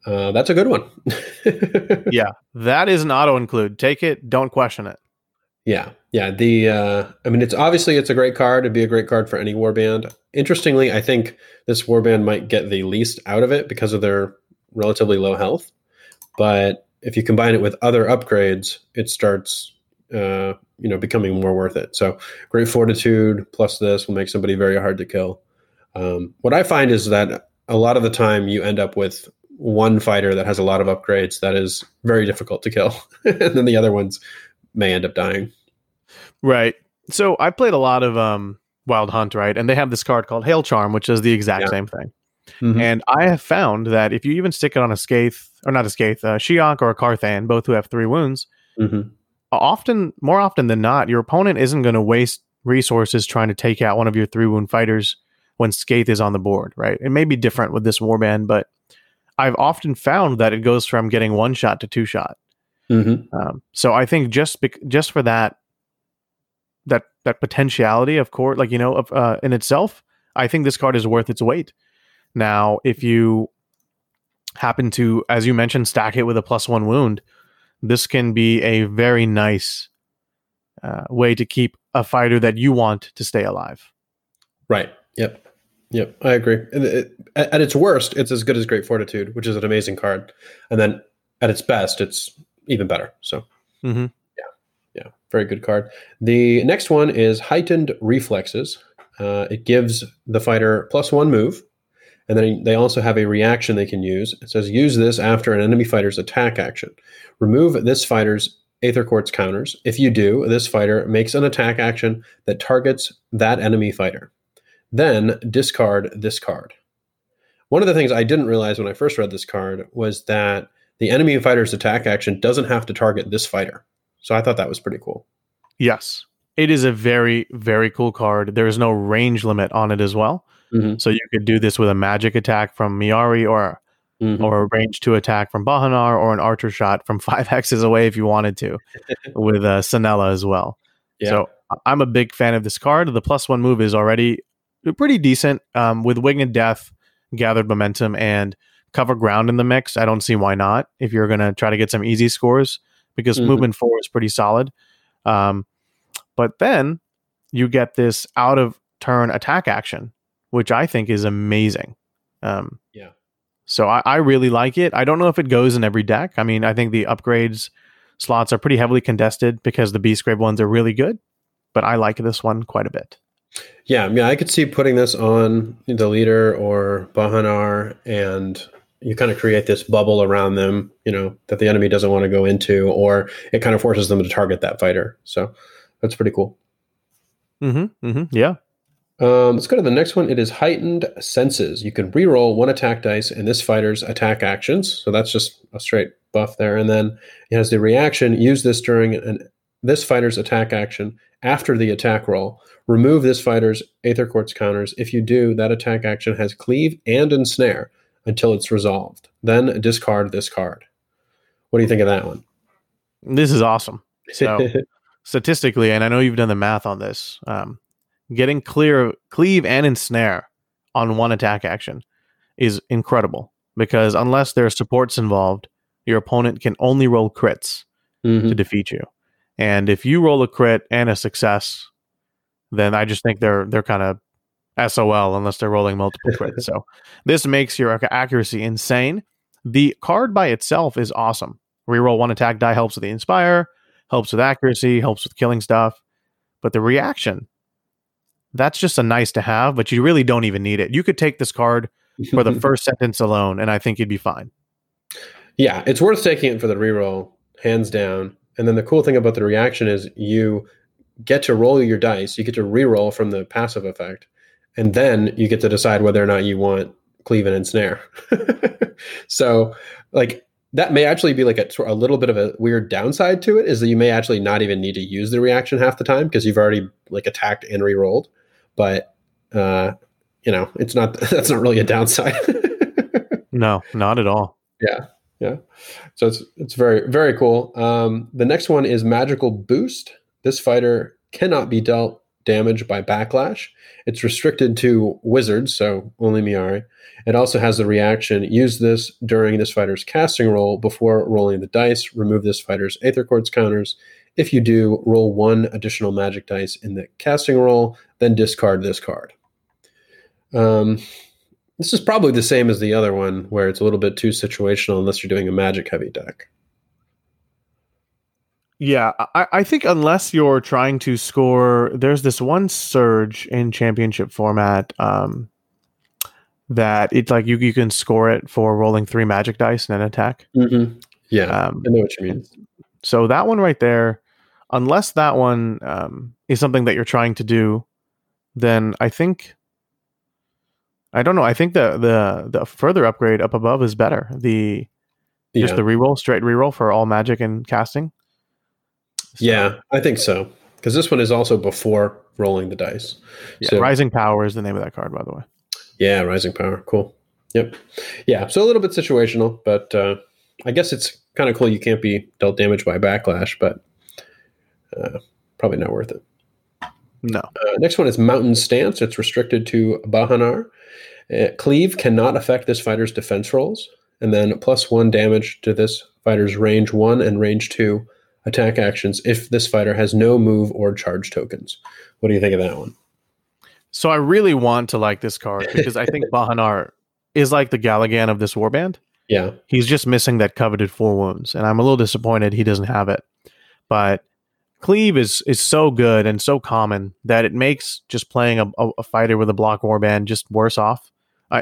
That's a good one. Yeah, that is an auto-include. Take it, don't question it. Yeah. It's a great card. It'd be a great card for any warband. Interestingly, I think this warband might get the least out of it because of their relatively low health. But if you combine it with other upgrades, it starts becoming more worth it. So great fortitude plus this will make somebody very hard to kill. What I find is that a lot of the time you end up with one fighter that has a lot of upgrades that is very difficult to kill. And then the other ones may end up dying. Right. So I played a lot of Wild Hunt, right? And they have this card called Hail Charm, which does the exact same thing. Mm-hmm. And I have found that if you even stick it on a Skaith, or not a Skaith, a Shiok or a Karthan, both who have 3 wounds, more often than not, your opponent isn't going to waste resources trying to take out one of your 3 wound fighters when Skaith is on the board, right? It may be different with this warband, but I've often found that it goes from getting 1-shot to 2-shot. Mm-hmm. So I think just for that potentiality, of course, in itself, I think this card is worth its weight. Now, if you happen to, as you mentioned, stack it with a +1 wound, this can be a very nice way to keep a fighter that you want to stay alive. Right. Yep. I agree. And at its worst, it's as good as Great Fortitude, which is an amazing card. And then at its best, it's even better. So, yeah. Very good card. The next one is Heightened Reflexes. It gives the fighter +1 move. And then they also have a reaction they can use. It says, use this after an enemy fighter's attack action. Remove this fighter's aetherquartz counters. If you do, this fighter makes an attack action that targets that enemy fighter. Then discard this card. One of the things I didn't realize when I first read this card was that the enemy fighter's attack action doesn't have to target this fighter. So I thought that was pretty cool. Yes, it is a very, very cool card. There is no range limit on it as well. Mm-hmm. So you could do this with a magic attack from Myari or a range 2 attack from Bahanar or an archer shot from 5 hexes away if you wanted to with Sunella as well. Yeah. So I'm a big fan of this card. The +1 move is already pretty decent with Winged Death, Gathered Momentum, and Cover Ground in the mix. I don't see why not if you're going to try to get some easy scores because movement 4 is pretty solid. But then you get this out of turn attack action, which I think is amazing. So I really like it. I don't know if it goes in every deck. I mean, I think the upgrades slots are pretty heavily contested because the Beastgrave ones are really good, but I like this one quite a bit. Yeah, I could see putting this on the leader or Bahanar, and you kind of create this bubble around them, that the enemy doesn't want to go into, or it kind of forces them to target that fighter. So that's pretty cool. Yeah. Let's go to the next one. It is Heightened Senses. You can reroll 1 attack dice in this fighter's attack actions. So that's just a straight buff there. And then it has the reaction. Use this during this fighter's attack action after the attack roll. Remove this fighter's aetherquartz counters. If you do, that attack action has cleave and ensnare until it's resolved. Then discard this card. What do you think of that one? This is awesome. So statistically, and I know you've done the math on this, getting cleave and ensnare on 1 attack action is incredible because unless there are supports involved, your opponent can only roll crits to defeat you. And if you roll a crit and a success, then I just think they're kind of SOL unless they're rolling multiple crits. So this makes your accuracy insane. The card by itself is awesome. Reroll 1 attack die helps with the inspire, helps with accuracy, helps with killing stuff. But the reaction, that's just a nice to have, but you really don't even need it. You could take this card for the first sentence alone, and I think you'd be fine. Yeah, it's worth taking it for the reroll, hands down. And then the cool thing about the reaction is you get to roll your dice. You get to reroll from the passive effect, and then you get to decide whether or not you want cleave and ensnare. So, that may actually be a little bit of a weird downside to it, is that you may actually not even need to use the reaction half the time because you've already attacked and rerolled. But it's not. That's not really a downside. No, not at all. Yeah. So it's very, very cool. The next one is Magical Boost. This fighter cannot be dealt damage by backlash. It's restricted to wizards, so only Myari. It also has the reaction. Use this during this fighter's casting roll before rolling the dice. Remove this fighter's aetherquartz counters. If you do, roll 1 additional magic dice in the casting roll, then discard this card. This is probably the same as the other one, where it's a little bit too situational unless you're doing a magic heavy deck. Yeah, I think unless you're trying to score, there's this one surge in championship format that it's like you can score it for rolling 3 magic dice and an attack. Mm-hmm. Yeah, I know what you mean. So that one right there, unless that one is something that you're trying to do, then I think, I don't know. I think the further upgrade up above is better. Just the reroll, straight reroll for all magic and casting. So, yeah, I think so. Because this one is also before rolling the dice. Yeah, so, Rising Power is the name of that card, by the way. Yeah, Rising Power. Cool. Yep. Yeah, so a little bit situational, but I guess it's kind of cool you can't be dealt damage by Backlash, but probably not worth it. No. Next one is Mountain Stance. It's restricted to Bahanar. Cleave cannot affect this fighter's defense rolls. And then +1 damage to this fighter's range 1 and range 2 attack actions if this fighter has no move or charge tokens. What do you think of that one? So I really want to like this card because I think Bahanar is like the Galligan of this warband. Yeah. He's just missing that coveted 4 wounds. And I'm a little disappointed he doesn't have it. But Cleave is so good and so common that it makes just playing a fighter with a block warband just worse off.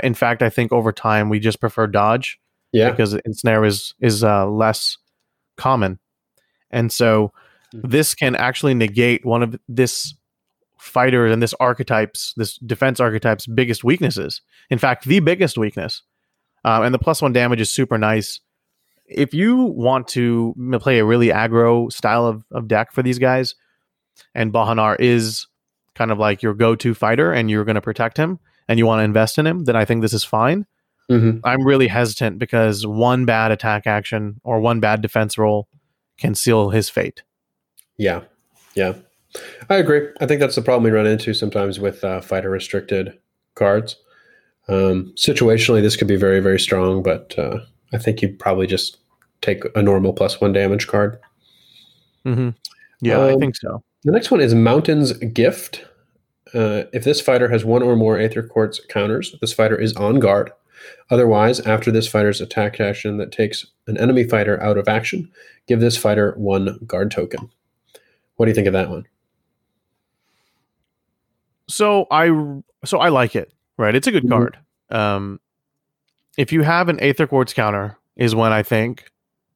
In fact, I think over time we just prefer dodge. Yeah. Because Ensnare is less common. And so this can actually negate one of this fighter and this defense archetype's biggest weaknesses. In fact, the biggest weakness. And the +1 damage is super nice. If you want to play a really aggro style of deck for these guys, and Bahanar is kind of like your go-to fighter and you're going to protect him and you want to invest in him, then I think this is fine. Mm-hmm. I'm really hesitant because one bad attack action or one bad defense roll can seal his fate. Yeah. I agree. I think that's the problem we run into sometimes with fighter restricted cards. Situationally, this could be very, very strong, but I think you'd probably just take a normal +1 damage card. Mm-hmm. Yeah, I think so. The next one is Mountain's Gift. If this fighter has 1 or more aetherquartz counters, this fighter is on guard. Otherwise, after this fighter's attack action that takes an enemy fighter out of action, give this fighter 1 guard token. What do you think of that one? So I like it, right? It's a good card. If you have an aetherquartz counter is when I think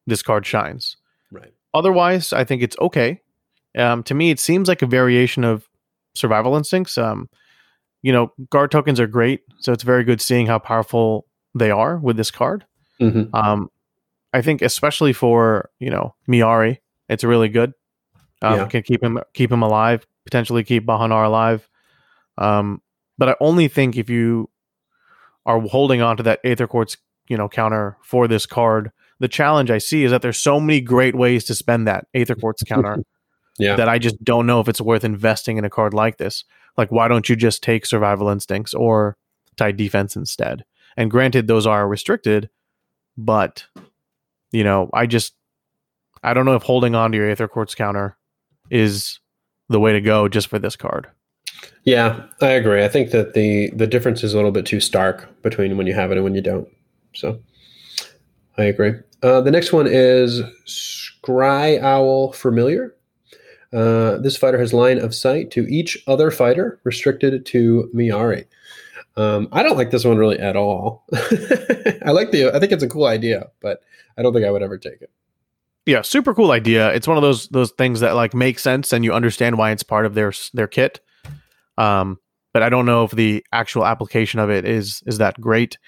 this card shines. Right. Otherwise, I think it's okay. To me, it seems like a variation of Survival Instincts. Guard tokens are great, so it's very good seeing how powerful they are with this card. Mm-hmm. I think especially for, Myari, it's really good. Can keep him alive, potentially keep Bahanar alive. But I only think if you are holding on to that aetherquartz, counter for this card, the challenge I see is that there's so many great ways to spend that aetherquartz counter that I just don't know if it's worth investing in a card like this. Like, why don't you just take Survival Instincts or Tide Defense instead? And granted, those are restricted, but, I don't know if holding on to your aetherquartz counter is the way to go just for this card. Yeah, I agree. I think that the difference is a little bit too stark between when you have it and when you don't. So, I agree. The next one is Scry Owl Familiar. This fighter has line of sight to each other fighter, restricted to Myari. I don't like this one really at all. I think it's a cool idea, but I don't think I would ever take it. Yeah, super cool idea. It's one of those things that like make sense and you understand why it's part of their kit. But I don't know if the actual application of it is that great.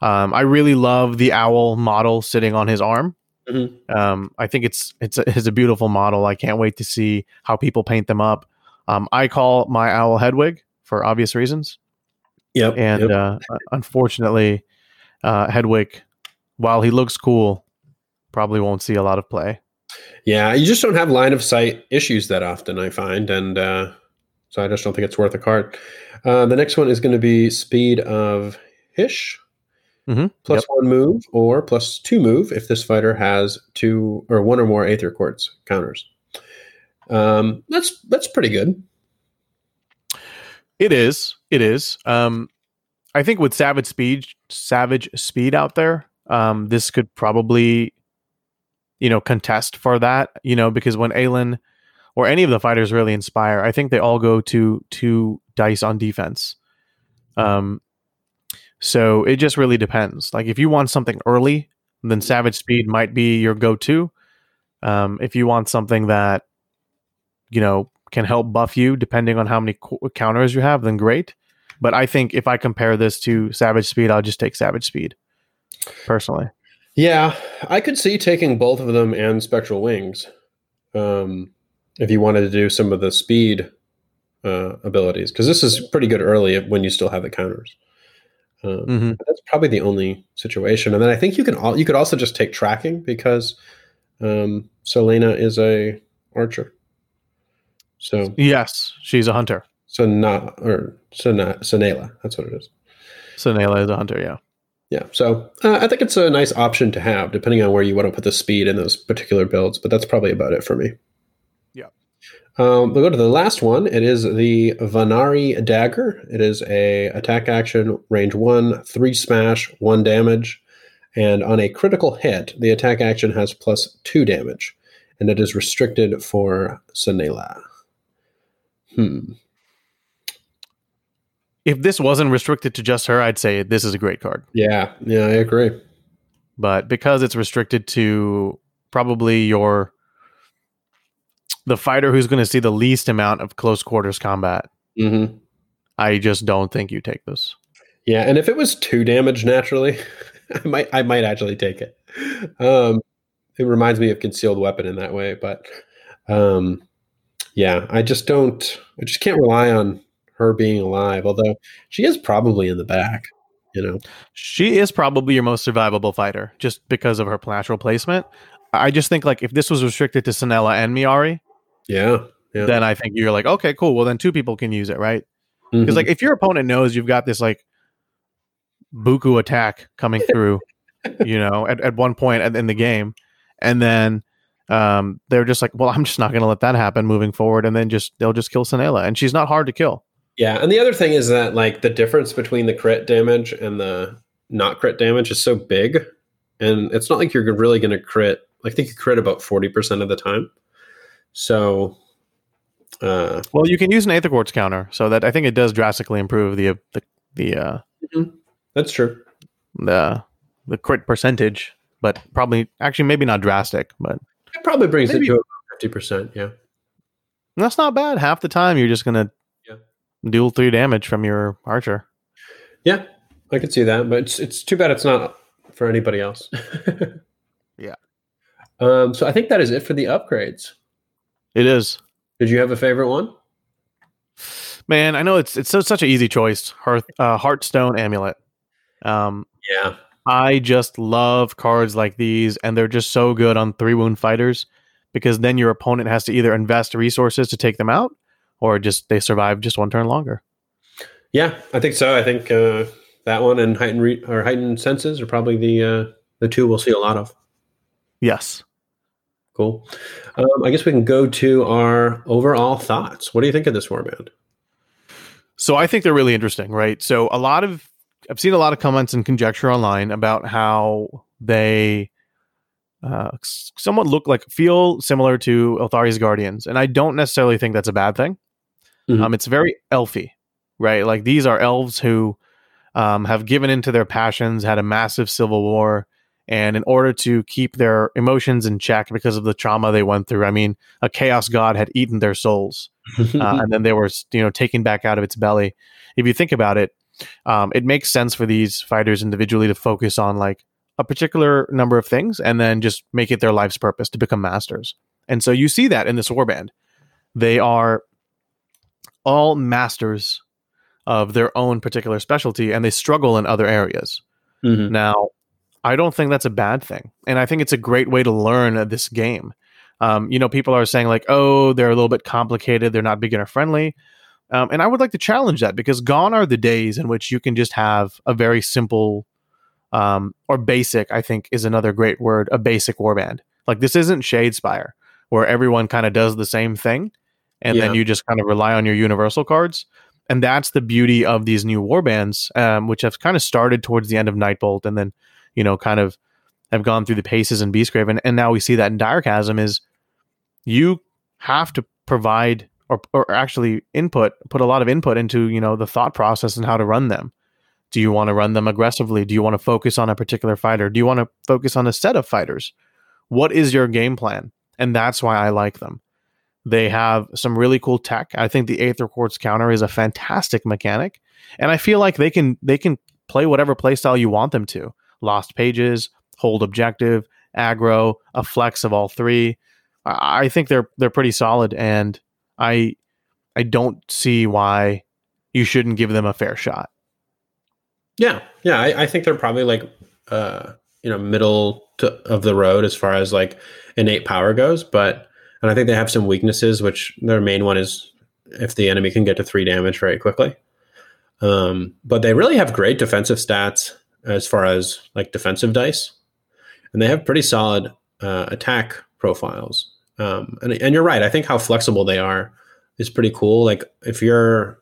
I really love the owl model sitting on his arm. Mm-hmm. I think it's a beautiful model. I can't wait to see how people paint them up. I call my owl Hedwig for obvious reasons. Yep. And unfortunately, Hedwig, while he looks cool, probably won't see a lot of play. Yeah, you just don't have line of sight issues that often, I find, and so I just don't think it's worth a card. The next one is going to be Speed of Hish. Mm-hmm. +1 move or +2 move if this fighter has 1 or more aetherquartz counters. That's pretty good. It is. I think with Savage Speed out there, this could probably you know, contest for that, you know, because when Aelin or any of the fighters really inspire, I think they all go to two dice on defense. So it just really depends. Like if you want something early, then Savage Speed might be your go-to. If you want something that, you know, can help buff you depending on how many counters you have, then great. But I think if I compare this to Savage Speed, I'll just take Savage Speed personally. Yeah, I could see taking both of them and Spectral Wings. If you wanted to do some of the speed abilities, because this is pretty good early when you still have the counters. But that's probably the only situation. And then I think you can you could also just take tracking because Selena is a archer. So yes, she's a hunter. Sunella. That's what it is. Sunella is a hunter. Yeah. So I think it's a nice option to have, depending on where you want to put the speed in those particular builds. But that's probably about it for me. Yeah. We'll go to the last one. It is the Vanari Dagger. It is a attack action, range 1, 3 smash, 1 damage, and on a critical hit, the attack action has plus 2 damage, and it is restricted for Sunella. If this wasn't restricted to just her, I'd say this is a great card. Yeah, I agree. But because it's restricted to probably the fighter who's going to see the least amount of close quarters combat, I just don't think you take this. Yeah, and if it was 2 damage naturally, I might actually take it. It reminds me of Concealed Weapon in that way, but I just can't rely on her being alive, although she is probably in the back, you know. She is probably your most survivable fighter just because of her natural placement. I just think like if this was restricted to Sunella and Myari, then I think you're like, okay, cool. Well, then 2 people can use it, right? Because like if your opponent knows you've got this like Buku attack coming through, you know, at one point in the game, and then they're just like, well, I'm just not going to let that happen moving forward, and then they'll just kill Sunella, and she's not hard to kill. Yeah, and the other thing is that like the difference between the crit damage and the not crit damage is so big, and it's not like you're really going to crit. I think you crit about 40% of the time. So, well, you can use an aetherquartz counter, so that I think it does drastically improve the that's true. The crit percentage, but probably actually maybe not drastic, but it probably brings it to 50%. Yeah, that's not bad. Half the time you're just gonna deal 3 damage from your archer. Yeah, I could see that, but it's too bad it's not for anybody else. Yeah. So I think that is it for the upgrades. It is. Did you have a favorite one? Man, I know it's such an easy choice. Heartstone Amulet. Yeah. I just love cards like these, and they're just so good on 3-wound fighters because then your opponent has to either invest resources to take them out or just they survive just 1 turn longer. Yeah, I think so. I think that one and Heightened Senses are probably the 2 we'll see a lot of. Yes. Cool. I guess we can go to our overall thoughts. What do you think of this warband? So I think they're really interesting, right? So I've seen a lot of comments and conjecture online about how they somewhat feel similar to Ylthari's Guardians. And I don't necessarily think that's a bad thing. It's very elfy, right? Like these are elves who have given into their passions, had a massive civil war, and in order to keep their emotions in check because of the trauma they went through, I mean, a chaos god had eaten their souls, and then they were, you know, taken back out of its belly. If you think about it, it makes sense for these fighters individually to focus on like a particular number of things and then just make it their life's purpose to become masters. And so you see that in this warband. They are all masters of their own particular specialty, and they struggle in other areas. Now, I don't think that's a bad thing. And I think it's a great way to learn this game. You know, people are saying like, oh, they're a little bit complicated. They're not beginner friendly. And I would like to challenge that because gone are the days in which you can just have a very simple or basic, I think is another great word, a basic warband. Like this isn't Shadespire where everyone kind of does the same thing. And then you just kind of rely on your universal cards. And that's the beauty of these new warbands, which have kind of started towards the end of Nightvault and then, you know, kind of have gone through the paces in Beastgrave, and now we see that in Direchasm, is you have to provide or actually put a lot of input into, you know, the thought process and how to run them. Do you want to run them aggressively? Do you want to focus on a particular fighter? Do you want to focus on a set of fighters? What is your game plan? And that's why I like them. They have some really cool tech. I think the aetherquartz counter is a fantastic mechanic, and I feel like they can play whatever playstyle you want them to. Lost pages, hold objective, aggro, a flex of all three. I think they're pretty solid, and I don't see why you shouldn't give them a fair shot. Yeah. I think they're probably like middle of the road as far as like innate power goes, but. And I think they have some weaknesses, which their main one is if the enemy can get to 3 damage very quickly. But they really have great defensive stats as far as like defensive dice. And they have pretty solid attack profiles. And you're right. I think how flexible they are is pretty cool. Like if you're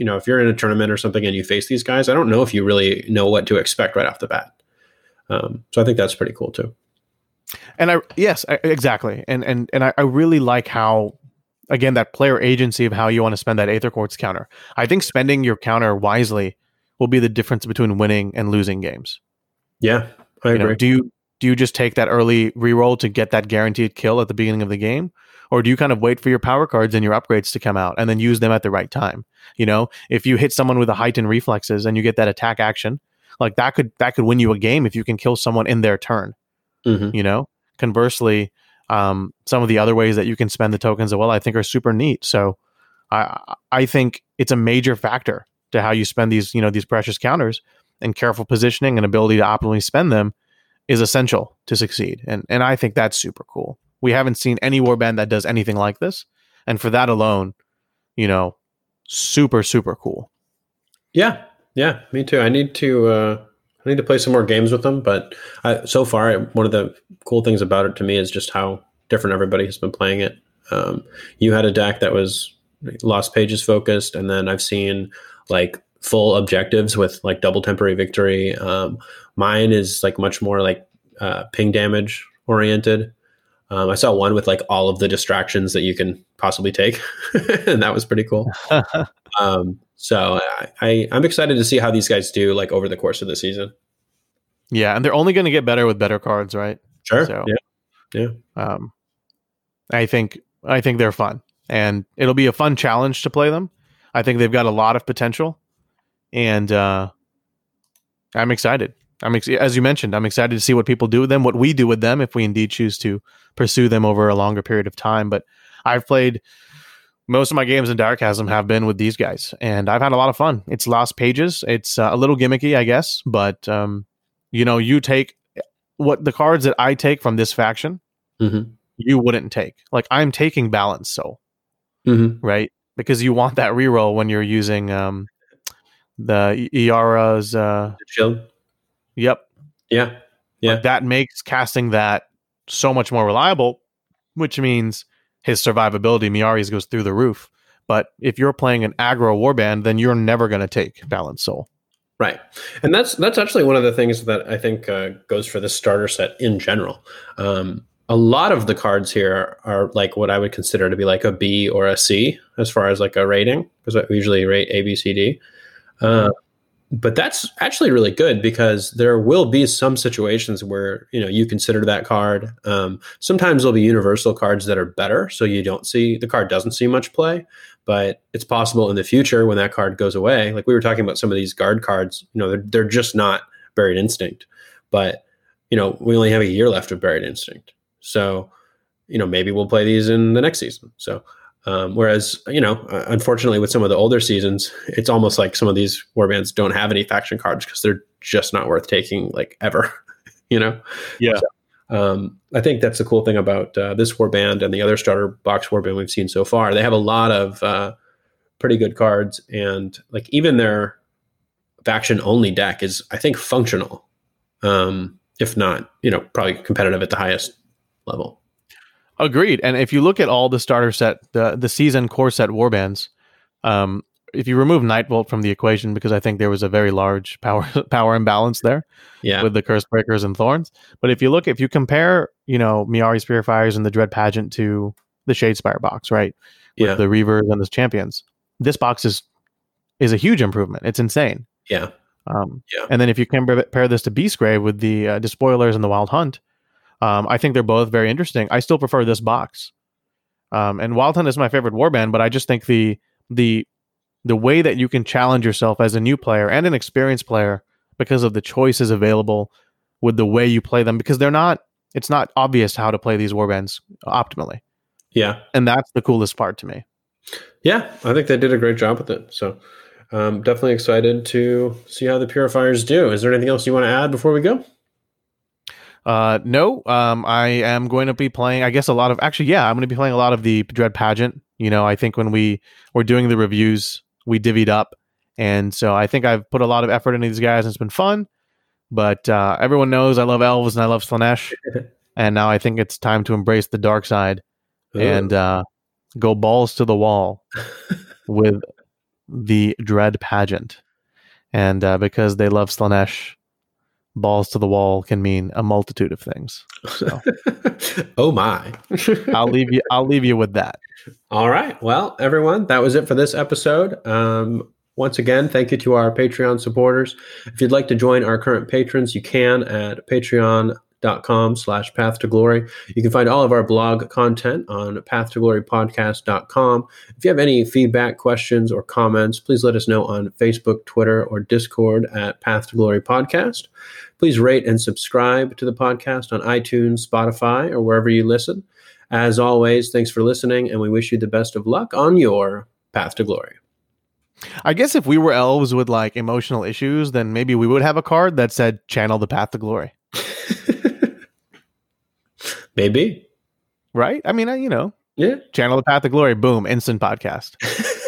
in a tournament or something and you face these guys, I don't know if you really know what to expect right off the bat. So I think that's pretty cool too. And exactly. And I really like how, again, that player agency of how you want to spend that aetherquartz counter. I think spending your counter wisely will be the difference between winning and losing games. Yeah, I agree. Do you just take that early reroll to get that guaranteed kill at the beginning of the game? Or do you kind of wait for your power cards and your upgrades to come out and then use them at the right time? You know, if you hit someone with a heightened reflexes and you get that attack action, like that could win you a game if you can kill someone in their turn. Mm-hmm. You know, conversely, some of the other ways that you can spend the tokens as well, I think are super neat. So I think it's a major factor to how you spend these, you know, these precious counters, and careful positioning and ability to optimally spend them is essential to succeed. And I think that's super cool. We haven't seen any warband that does anything like this. And for that alone, you know, super, super cool. Yeah, me too. I need to play some more games with them, but so far, one of the cool things about it to me is just how different everybody has been playing it. You had a deck that was lost pages focused, and then I've seen like full objectives with like double temporary victory. Mine is like much more like ping damage oriented. I saw one with like all of the distractions that you can possibly take, and that was pretty cool. So I'm excited to see how these guys do like over the course of the season. Yeah, and they're only going to get better with better cards, right? Sure. So, yeah. I think they're fun, and it'll be a fun challenge to play them. I think they've got a lot of potential, and I'm excited. As you mentioned, I'm excited to see what people do with them, what we do with them, if we indeed choose to pursue them over a longer period of time. But I've played. Most of my games in Direchasm have been with these guys, and I've had a lot of fun. It's lost pages. It's a little gimmicky, I guess, but you know, you take what the cards that I take from this faction, mm-hmm. you wouldn't take. Like I'm taking Balance Soul, mm-hmm. right? Because you want that reroll when you're using the Iara's shield. Yep. Yeah. Like that makes casting that so much more reliable, which means. His survivability, Myari's, goes through the roof. But if you're playing an aggro warband, then you're never going to take Balance Soul. Right. And that's actually one of the things that I think goes for the starter set in general. A lot of the cards here are like what I would consider to be like a B or a C as far as like a rating, because I usually rate A, B, C, D. But that's actually really good, because there will be some situations where, you know, you consider that card. Sometimes there'll be universal cards that are better, so you don't see the card doesn't see much play. But it's possible in the future when that card goes away, like we were talking about some of these guard cards, you know, they're just not Buried Instinct. But, you know, we only have a year left of Buried Instinct. So, you know, maybe we'll play these in the next season. So. Whereas, you know, unfortunately with some of the older seasons, it's almost like some of these warbands don't have any faction cards because they're just not worth taking like ever, you know? Yeah. So, I think that's the cool thing about this warband and the other starter box warband we've seen so far. They have a lot of pretty good cards, and like even their faction only deck is, I think, functional. If not, you know, probably competitive at the highest level. Agreed. And if you look at all the starter set, the season core set warbands, if you remove Nightvault from the equation, because I think there was a very large power imbalance there, yeah, with the Cursebreakers and Thorns. But if you look, if you compare, you know, Myari's Purifiers and the Dread Pageant to the Shadespire box, right? With the Reavers and the Champions, this box is a huge improvement. It's insane. Yeah. And then if you compare this to Beastgrave with the Despoilers and the Wild Hunt, I think they're both very interesting. I still prefer this box. And Wild Hunt is my favorite warband, but I just think the way that you can challenge yourself as a new player and an experienced player because of the choices available with the way you play them, because it's not obvious how to play these warbands optimally. Yeah. And that's the coolest part to me. Yeah. I think they did a great job with it. So I'm definitely excited to see how the Purifiers do. Is there anything else you want to add before we go? No. I am going to be playing, I guess, I'm going to be playing a lot of the Dread Pageant. You know, I think when we were doing the reviews, we divvied up. And so I think I've put a lot of effort into these guys and it's been fun. But everyone knows I love elves and I love Slanesh. And now I think it's time to embrace the dark side and go balls to the wall with the Dread Pageant. And because they love Slanesh, balls to the wall can mean a multitude of things. So. Oh my. I'll leave you with that. All right. Well, everyone, that was it for this episode. Once again, thank you to our Patreon supporters. If you'd like to join our current patrons, you can at patreon.com/Path to Glory. You can find all of our blog content on pathtoglorypodcast.com. If you have any feedback, questions, or comments, please let us know on Facebook, Twitter, or Discord at Path to Glory Podcast. Please rate and subscribe to the podcast on iTunes, Spotify, or wherever you listen. As always, thanks for listening, and we wish you the best of luck on your Path to Glory. I guess if we were elves with like emotional issues, then maybe we would have a card that said channel the Path to Glory. Maybe. Right? I mean, channel the Path to Glory, boom, instant podcast.